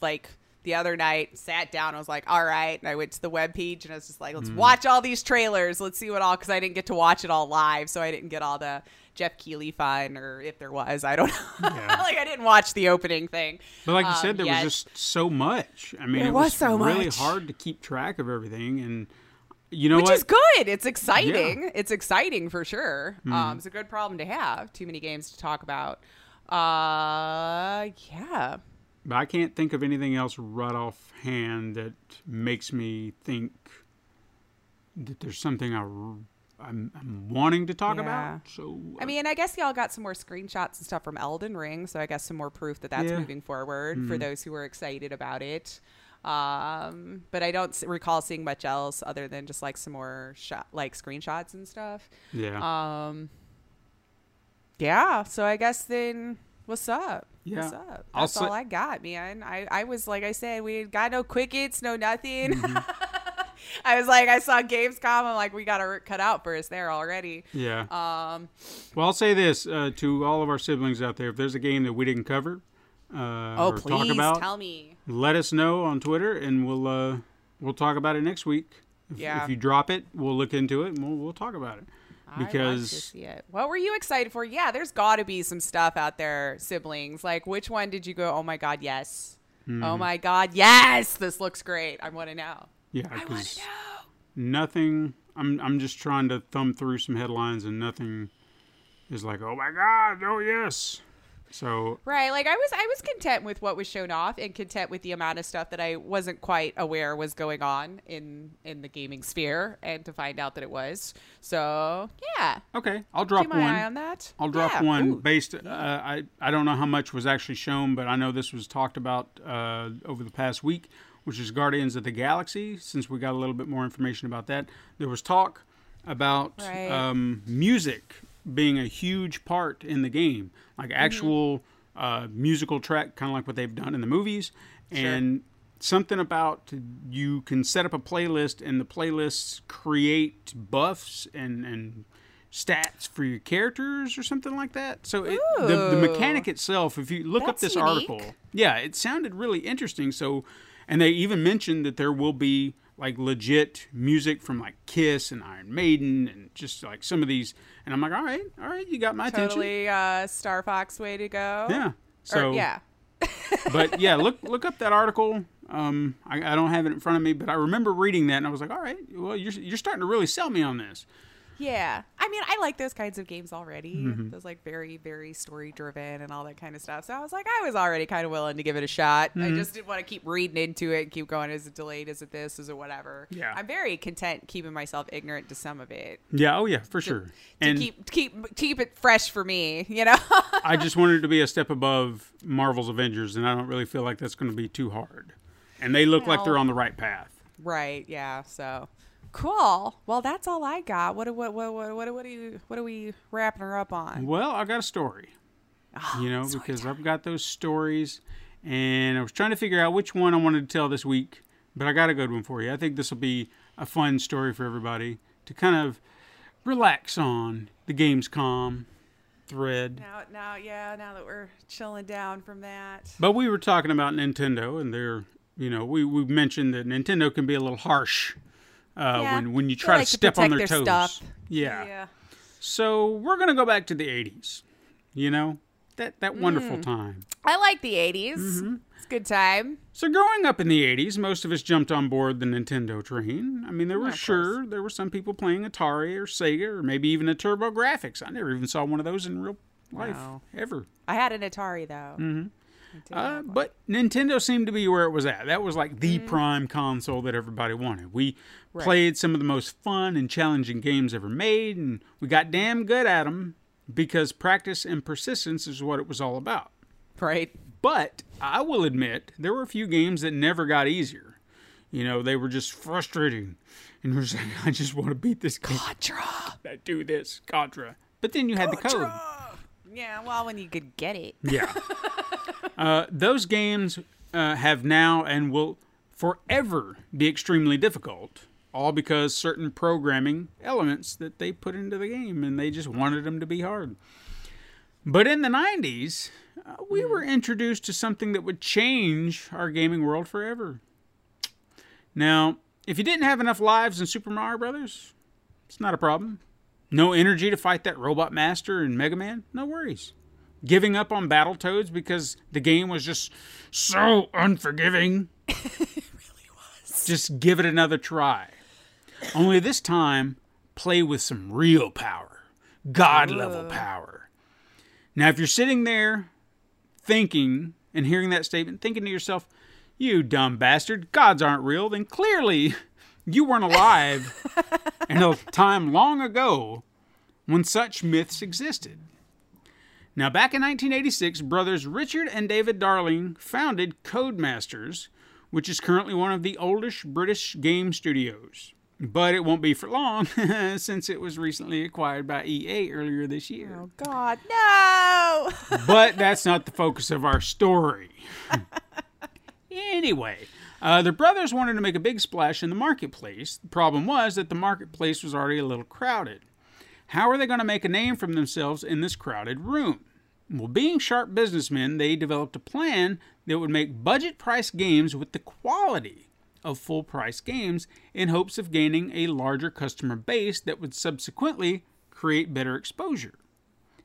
like the other night sat down. I was like, all right. And I went to the webpage and I was just like, let's watch all these trailers. Let's see what all, because I didn't get to watch it all live. So I didn't get all the Jeff Keighley fun, or if there was, I don't know. Yeah. Like I didn't watch the opening thing. But like you said, there was just so much. I mean, it was really hard to keep track of everything. And you know, which is good. It's exciting. Yeah. It's exciting for sure. It's a good problem to have. Too many games to talk about. Yeah. But I can't think of anything else right offhand that makes me think that there's something I'm wanting to talk about. So I mean, I guess y'all got some more screenshots and stuff from Elden Ring, so I guess some more proof that that's moving forward for those who were excited about it. But I don't recall seeing much else other than just like some more screenshots and stuff. Yeah. Yeah. So I guess then. What's up? Yeah. What's up? That's all I got, man. I was, like I said, we got no quickets, no nothing. I was like, I saw Gamescom. I'm like, we got to cut out for us there already. Yeah. Well, I'll say this to all of our siblings out there. If there's a game that we didn't cover or talk about, tell me. Let us know on Twitter, and we'll talk about it next week. If you drop it, we'll look into it, and we'll talk about it. Because I to see it. What were you excited for? Yeah, there's got to be some stuff out there, siblings. Like, which one did you go, oh, my God, yes. Oh, my God, yes. This looks great. I want to know. Yeah, I want to know. Nothing. I'm just trying to thumb through some headlines, and nothing is like, oh, my God, oh, yes. So right, like I was content with what was shown off and content with the amount of stuff that I wasn't quite aware was going on in the gaming sphere, and to find out that it was. So yeah. Okay, I'll drop one. Keep my eye on that. I'll drop one. Ooh. Based. Yeah. I don't know how much was actually shown, but I know this was talked about over the past week, which is Guardians of the Galaxy. Since we got a little bit more information about that, there was talk about music being a huge part in the game, like actual musical track, kind of like what they've done in the movies. Sure. And something about you can set up a playlist, and the playlists create buffs and stats for your characters or something like that. So it, the mechanic itself, if you look up this article, yeah, it sounded really interesting. So, and they even mentioned that there will be like legit music from like Kiss and Iron Maiden and just like some of these. And I'm like, all right, you got my attention. Totally Star Fox way to go. Yeah. So, yeah. But yeah, look up that article. I don't have it in front of me, but I remember reading that and I was like, all right, well, you're starting to really sell me on this. Yeah. I mean, I like those kinds of games already. Mm-hmm. Those like very, very story driven and all that kind of stuff. So I was like, I was already kind of willing to give it a shot. Mm-hmm. I just didn't want to keep reading into it and keep going, is it delayed? Is it this? Is it whatever? Yeah. I'm very content keeping myself ignorant to some of it. Yeah. Oh yeah, for sure. And keep it fresh for me, you know? I just wanted to be a step above Marvel's Avengers, and I don't really feel like that's going to be too hard. And they look like they're on the right path. Right. Yeah. So. Cool. Well, that's all I got. What are we wrapping her up on? Well, I got a story. Oh, you know, because I've got those stories, and I was trying to figure out which one I wanted to tell this week, but I got a good one for you. I think this will be a fun story for everybody to kind of relax on the Gamescom thread. Now that we're chilling down from that. But we were talking about Nintendo, and they're, you know, we mentioned that Nintendo can be a little harsh. When you try to step on their toes. Stuff. Yeah. So we're going to go back to the 80s. You know, that wonderful time. I like the 80s. Mm-hmm. It's a good time. So growing up in the 80s, most of us jumped on board the Nintendo train. I mean, there were some people playing Atari or Sega or maybe even a TurboGrafx. I never even saw one of those in real life ever. I had an Atari, though. Mm-hmm. But Nintendo seemed to be where it was at. That was like the prime console that everybody wanted. We played some of the most fun and challenging games ever made, and we got damn good at them because practice and persistence is what it was all about. Right. But I will admit, there were a few games that never got easier. You know, they were just frustrating. And we're just like, I just want to beat this game. Contra! Do this, Contra. But then you had the code. Yeah, well, when you could get it. Yeah. Those games have now and will forever be extremely difficult, all because certain programming elements that they put into the game, and they just wanted them to be hard. But in the 90s, we were introduced to something that would change our gaming world forever. Now, if you didn't have enough lives in Super Mario Brothers, it's not a problem. No energy to fight that Robot Master and Mega Man? No worries. Giving up on Battletoads because the game was just so unforgiving. It really was. Just give it another try. Only this time, play with some real power. God-level power. Now, if you're sitting there thinking and hearing that statement, thinking to yourself, you dumb bastard, gods aren't real, then clearly you weren't alive in a time long ago when such myths existed. Now, back in 1986, brothers Richard and David Darling founded Codemasters, which is currently one of the oldest British game studios. But it won't be for long, since it was recently acquired by EA earlier this year. Oh, God, no! But that's not the focus of our story. Anyway, the brothers wanted to make a big splash in the marketplace. The problem was that the marketplace was already a little crowded. How are they going to make a name for themselves in this crowded room? Well, being sharp businessmen, they developed a plan that would make budget-price games with the quality of full-price games in hopes of gaining a larger customer base that would subsequently create better exposure.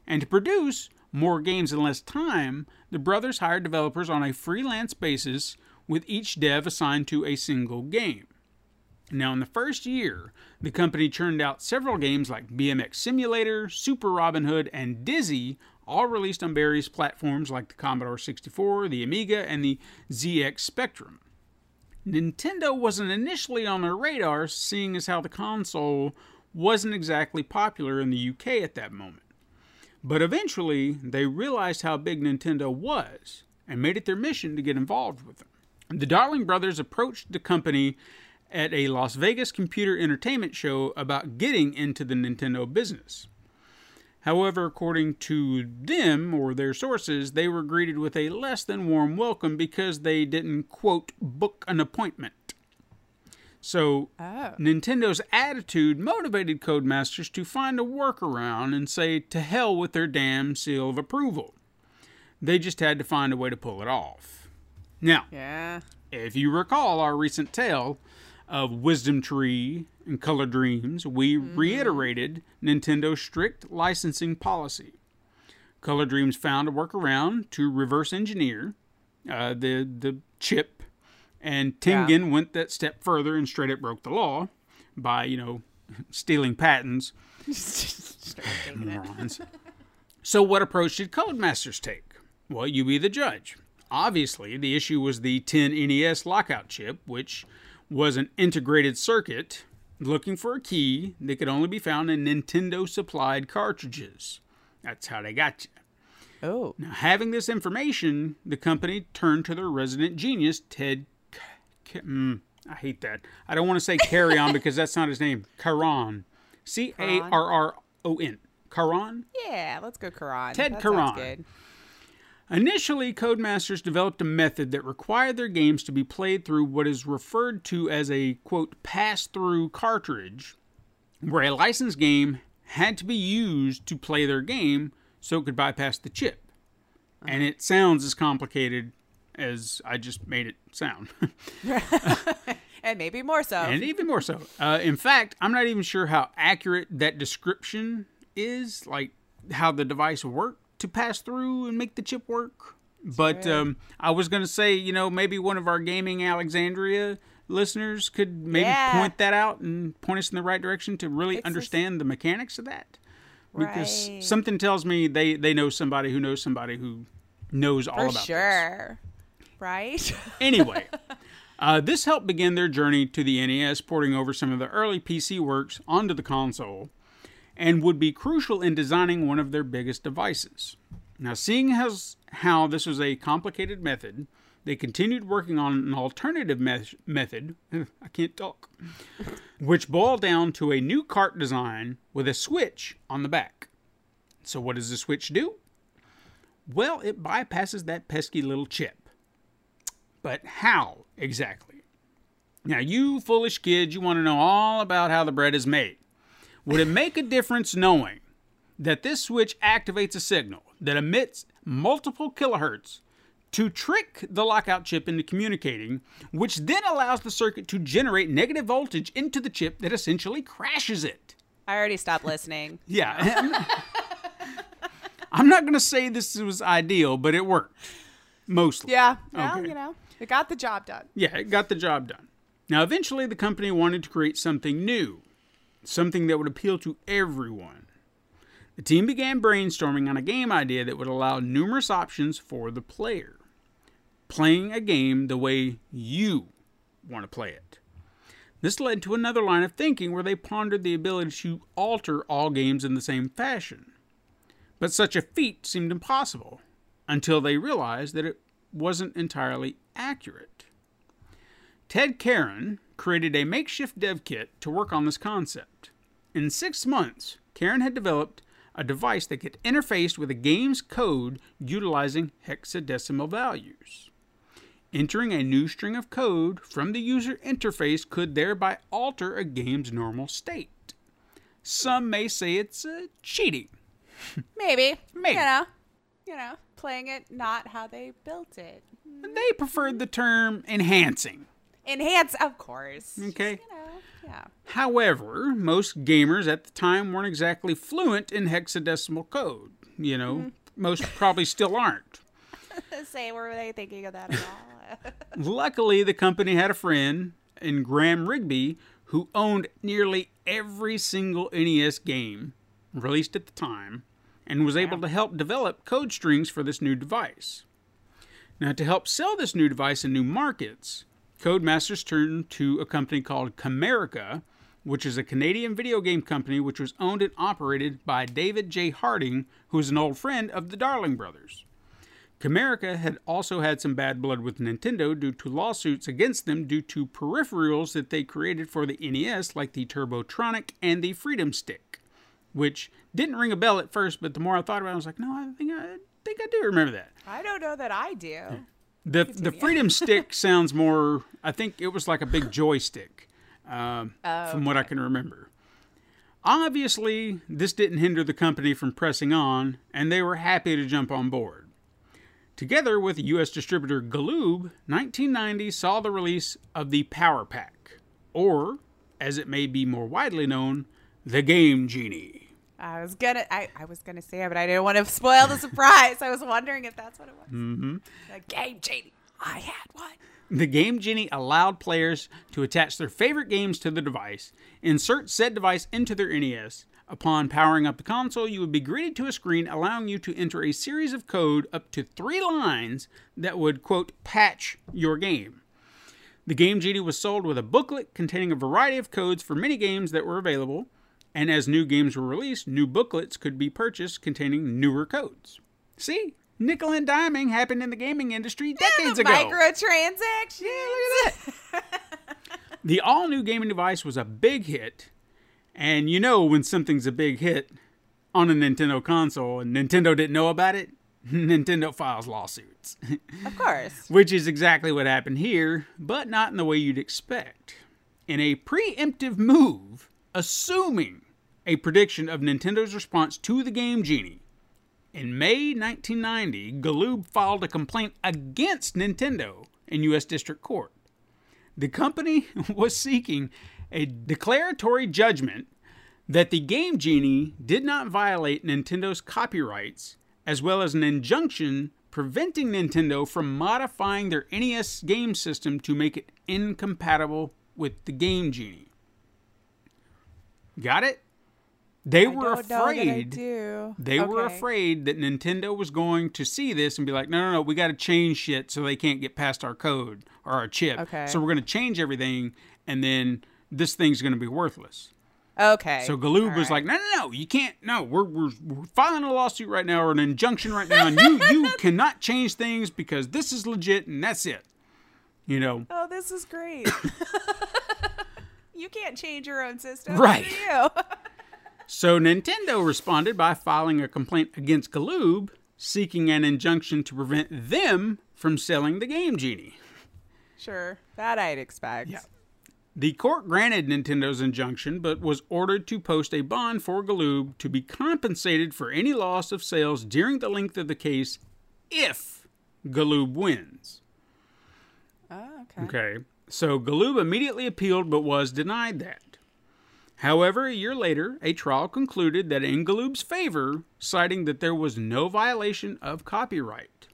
And to produce more games in less time, the brothers hired developers on a freelance basis with each dev assigned to a single game. Now, in the first year, the company churned out several games like BMX Simulator, Super Robin Hood, and Dizzy, all released on various platforms like the Commodore 64, the Amiga, and the ZX Spectrum. Nintendo wasn't initially on their radar, seeing as how the console wasn't exactly popular in the UK at that moment. But eventually, they realized how big Nintendo was and made it their mission to get involved with them. The Darling brothers approached the company at a Las Vegas computer entertainment show about getting into the Nintendo business. However, according to them or their sources, they were greeted with a less than warm welcome because they didn't, quote, book an appointment. So, Nintendo's attitude motivated Codemasters to find a workaround and say to hell with their damn seal of approval. They just had to find a way to pull it off. Now, if you recall our recent tale of Wisdom Tree and Color Dreams, we reiterated Nintendo's strict licensing policy. Color Dreams found a workaround to reverse engineer the chip, and Tengen went that step further and straight up broke the law by, you know, stealing patents. Morons. So what approach did Codemasters take? Well, you be the judge. Obviously, the issue was the 10NES lockout chip, which was an integrated circuit looking for a key that could only be found in Nintendo-supplied cartridges. That's how they got you. Oh. Now, having this information, the company turned to their resident genius, Ted... I hate that. I don't want to say Carrion because that's not his name. Caron. C-A-R-R-O-N. Caron? Yeah, let's go Caron. Ted Caron. Sounds good. Initially, Codemasters developed a method that required their games to be played through what is referred to as a, quote, pass-through cartridge, where a licensed game had to be used to play their game so it could bypass the chip. And it sounds as complicated as I just made it sound. And maybe more so. And even more so. In fact, I'm not even sure how accurate that description is, like how the device worked to pass through and make the chip work. But I was going to say, you know, maybe one of our Gaming Alexandria listeners could maybe point that out and point us in the right direction to really understand the mechanics of that. Because something tells me they know somebody who knows somebody who knows all about this. Right? Anyway, this helped begin their journey to the NES, porting over some of the early PC works onto the console, and would be crucial in designing one of their biggest devices. Now, seeing as how this was a complicated method, they continued working on an alternative method, which boiled down to a new cart design with a switch on the back. So what does the switch do? Well, it bypasses that pesky little chip. But how exactly? Now, you foolish kids, you want to know all about how the bread is made. Would it make a difference knowing that this switch activates a signal that emits multiple kilohertz to trick the lockout chip into communicating, which then allows the circuit to generate negative voltage into the chip that essentially crashes it? I already stopped listening. Yeah. I'm not going to say this was ideal, but it worked. Mostly. Yeah. Well, you know, it got the job done. Yeah, it got the job done. Now, eventually, the company wanted to create something new. Something that would appeal to everyone. The team began brainstorming on a game idea that would allow numerous options for the player. Playing a game the way you want to play it. This led to another line of thinking where they pondered the ability to alter all games in the same fashion. But such a feat seemed impossible until they realized that it wasn't entirely accurate. Ted Caron created a makeshift dev kit to work on this concept. In 6 months, Caron had developed a device that could interface with a game's code utilizing hexadecimal values. Entering a new string of code from the user interface could thereby alter a game's normal state. Some may say it's cheating. Maybe. Maybe. You know, playing it not how they built it. They preferred the term enhancing. Enhance, of course. Okay. Just, you know, However, most gamers at the time weren't exactly fluent in hexadecimal code. You know, most probably still aren't. Say, were they thinking of that at all? Luckily, the company had a friend in Graham Rigby who owned nearly every single NES game released at the time and was able to help develop code strings for this new device. Now, to help sell this new device in new markets, Codemasters turned to a company called Comerica, which is a Canadian video game company which was owned and operated by David J. Harding, who is an old friend of the Darling brothers. Comerica had also had some bad blood with Nintendo due to lawsuits against them due to peripherals that they created for the NES, like the Turbotronic and the Freedom Stick, which didn't ring a bell at first, but the more I thought about it, I was like, no, I think I do remember that. I don't know that I do. Yeah. The Freedom Stick sounds more, I think it was like a big joystick. From what I can remember. Obviously, this didn't hinder the company from pressing on, and they were happy to jump on board. Together with U.S. distributor Galoob, 1990 saw the release of the Power Pack, or, as it may be more widely known, the Game Genie. I was gonna say it, but I didn't want to spoil the surprise. I was wondering if that's what it was. Mm-hmm. The Game Genie. I had one. The Game Genie allowed players to attach their favorite games to the device, insert said device into their NES. Upon powering up the console, you would be greeted to a screen allowing you to enter a series of code up to 3 lines that would, quote, patch your game. The Game Genie was sold with a booklet containing a variety of codes for many games that were available, and as new games were released, new booklets could be purchased containing newer codes. See? Nickel and diming happened in the gaming industry decades ago. Microtransactions. Yeah, look at that. The all-new gaming device was a big hit. And you know when something's a big hit on a Nintendo console and Nintendo didn't know about it, Nintendo files lawsuits. Of course. Which is exactly what happened here, but not in the way you'd expect. In a preemptive move, assuming a prediction of Nintendo's response to the Game Genie, in May 1990, Galoob filed a complaint against Nintendo in U.S. District Court. The company was seeking a declaratory judgment that the Game Genie did not violate Nintendo's copyrights, as well as an injunction preventing Nintendo from modifying their NES game system to make it incompatible with the Game Genie. Got it? They were afraid that Nintendo was going to see this and be like, no, we got to change shit so they can't get past our code or our chip. Okay. So we're going to change everything, and then this thing's going to be worthless. Okay. So Galoob was like, no, you can't. No, we're filing a lawsuit right now or an injunction right now, and you cannot change things because this is legit and that's it. You know. Oh, this is great. You can't change your own system. Right. So Nintendo responded by filing a complaint against Galoob, seeking an injunction to prevent them from selling the Game Genie. Sure, that I'd expect. Yeah. The court granted Nintendo's injunction, but was ordered to post a bond for Galoob to be compensated for any loss of sales during the length of the case if Galoob wins. Oh, okay. Okay, so Galoob immediately appealed but was denied that. However, a year later, a trial concluded that in Galoob's favor, citing that there was no violation of copyright.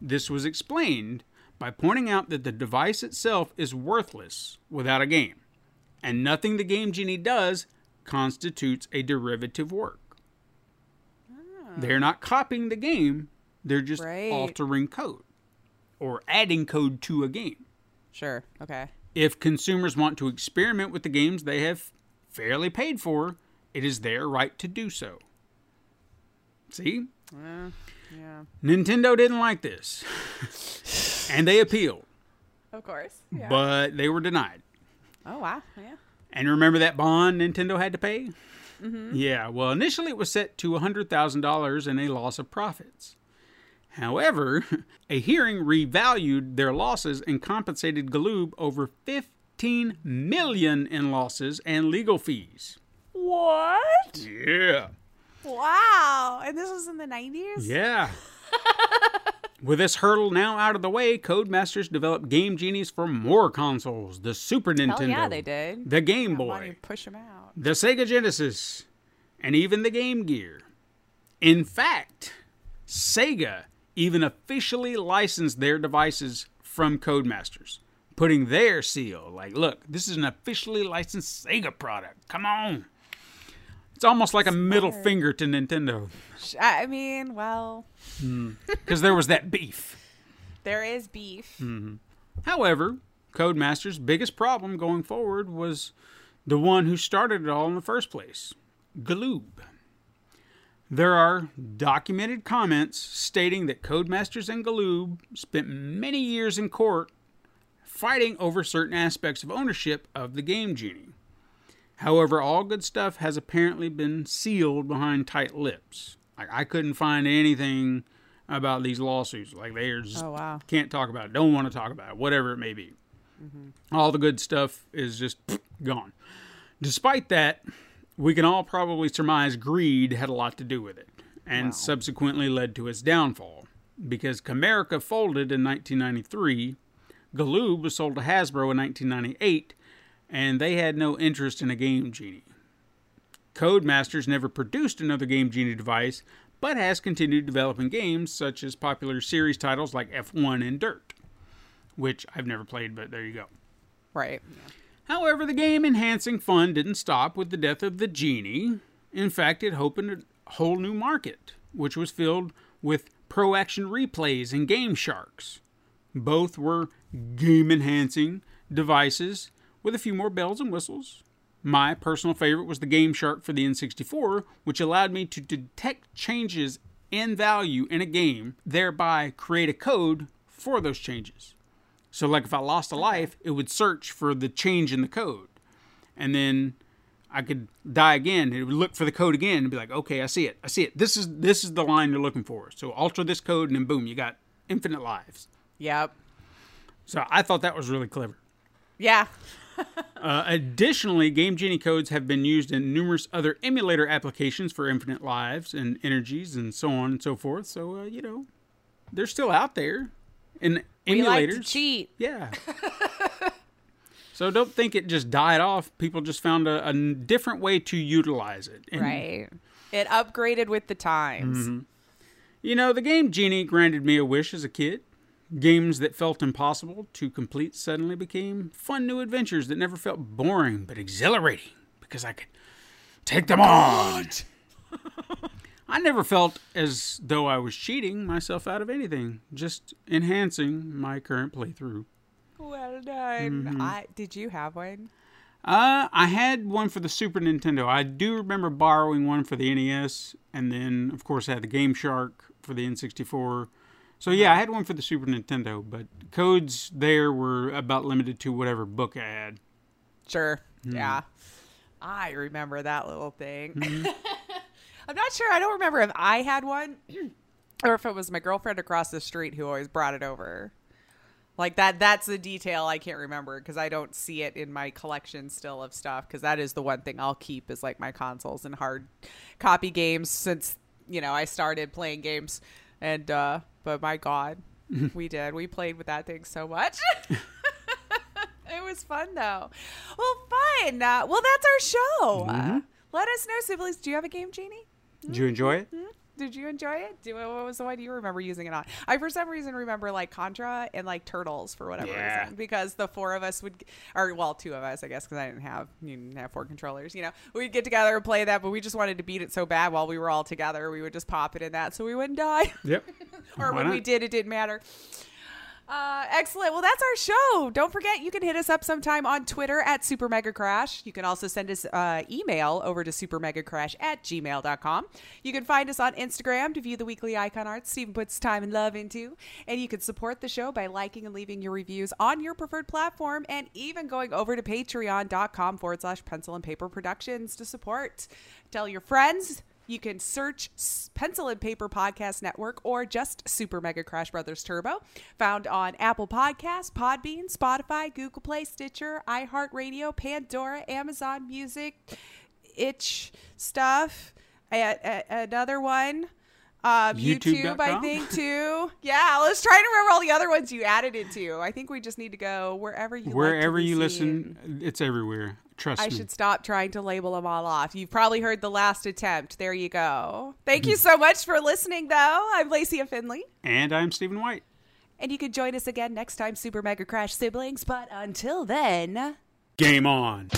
This was explained by pointing out that the device itself is worthless without a game, and nothing the Game Genie does constitutes a derivative work. Oh. They're not copying the game, they're just altering code, or adding code to a game. Sure, okay. If consumers want to experiment with the games they have fairly paid for, it is their right to do so. See? Yeah. Nintendo didn't like this. And they appealed. Of course. Yeah. But they were denied. Oh, wow. Yeah. And remember that bond Nintendo had to pay? Mm-hmm. Yeah. Well, initially it was set to $100,000 and a loss of profits. However, a hearing revalued their losses and compensated Galoob over $15 million in losses and legal fees. What? Yeah. Wow. And this was in the 90s? Yeah. With this hurdle now out of the way, Codemasters developed Game Genies for more consoles. The Super Nintendo. Hell yeah, they did. The Game Boy. Why don't you push them out? The Sega Genesis. And even the Game Gear. In fact, Sega even officially licensed their devices from Codemasters, putting their seal, like, look, this is an officially licensed Sega product. Come on. It's almost like a middle finger to Nintendo. I mean, well. Because there was that beef. There is beef. Mm-hmm. However, Codemaster's biggest problem going forward was the one who started it all in the first place, Galoob. There are documented comments stating that Codemasters and Galoob spent many years in court fighting over certain aspects of ownership of the Game Genie. However, all good stuff has apparently been sealed behind tight lips. I couldn't find anything about these lawsuits. Like, they are just can't talk about it, don't want to talk about it, whatever it may be. Mm-hmm. All the good stuff is just gone. Despite that, we can all probably surmise greed had a lot to do with it, and subsequently led to its downfall. Because Comerica folded in 1993, Galoob was sold to Hasbro in 1998, and they had no interest in a Game Genie. Codemasters never produced another Game Genie device, but has continued developing games such as popular series titles like F1 and Dirt, which I've never played, but there you go. Right. However, the game-enhancing fun didn't stop with the death of the Genie. In fact, it opened a whole new market, which was filled with Pro Action Replays and Game Sharks. Both were game-enhancing devices with a few more bells and whistles. My personal favorite was the Game Shark for the N64, which allowed me to detect changes in value in a game, thereby create a code for those changes. So, like, if I lost a life, it would search for the change in the code. And then I could die again. It would look for the code again and be like, okay, I see it. I see it. This is the line you're looking for. So, alter this code, and then boom, you got infinite lives. Yep. So, I thought that was really clever. Yeah. Additionally, Game Genie codes have been used in numerous other emulator applications for infinite lives and energies and so on and so forth. So, you know, they're still out there in emulators. We like to cheat. Yeah. So don't think it just died off. People just found a different way to utilize it. And right. It upgraded with the times. Mm-hmm. You know, the Game Genie granted me a wish as a kid. Games that felt impossible to complete suddenly became fun new adventures that never felt boring but exhilarating because I could take them on. I never felt as though I was cheating myself out of anything, just enhancing my current playthrough. Well done. Mm-hmm. Did you have one? I had one for the Super Nintendo. I do remember borrowing one for the NES, and then, of course, I had the Game Shark for the N64. So, yeah, I had one for the Super Nintendo, but codes there were about limited to whatever book I had. Sure. Mm-hmm. Yeah. I remember that little thing. Mm-hmm. I'm not sure. I don't remember if I had one or if it was my girlfriend across the street who always brought it over. Like, that's the detail I can't remember because I don't see it in my collection still of stuff, because that is the one thing I'll keep is, like, my consoles and hard copy games since, you know, I started playing games. And, but my God, we did. We played with that thing so much. It was fun, though. Well, fun. Well, that's our show. Mm-hmm. Let us know, siblings. Do you have a Game Genie? Did you enjoy it? Mm-hmm. Did you enjoy it? What was the one you remember using it on? I, for some reason, remember, like, Contra and, like, Turtles for whatever reason. Because the four of us would, or, well, two of us, I guess, because you didn't have four controllers, you know. We'd get together and play that, but we just wanted to beat it so bad while we were all together. We would just pop it in that so we wouldn't die. Yep. Or when we did, it didn't matter. Excellent. Well, that's our show. Don't forget, you can hit us up sometime on Twitter at Super Mega Crash. You can also send us email over to supermegacrash@gmail.com. You can find us on Instagram to view the weekly icon art Stephen puts time and love into. And you can support the show by liking and leaving your reviews on your preferred platform, and even going over to patreon.com/Pencil and Paper Productions to support. Tell your friends. You can search Pencil and Paper Podcast Network or just Super Mega Crash Brothers Turbo, found on Apple Podcasts, Podbean, Spotify, Google Play, Stitcher, iHeartRadio, Pandora, Amazon Music, Itch Stuff, another one, YouTube, I think, too. Yeah, let's try to remember all the other ones you added it to. I think we just need to go wherever you listen, it's everywhere. Trust me. I should stop trying to label them all off. You've probably heard the last attempt. There you go. Thank you so much for listening, though. I'm Lacey Finley. And I'm Stephen White. And you can join us again next time, Super Mega Crash siblings. But until then, game on.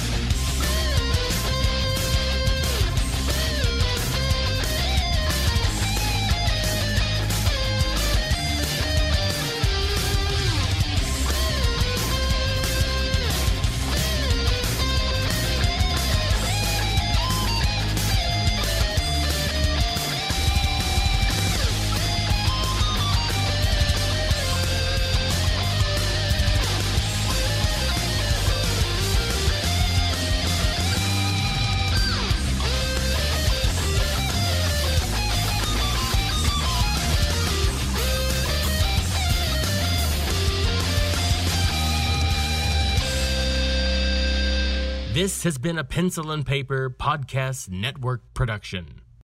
This has been a Pencil and Paper Podcast Network production.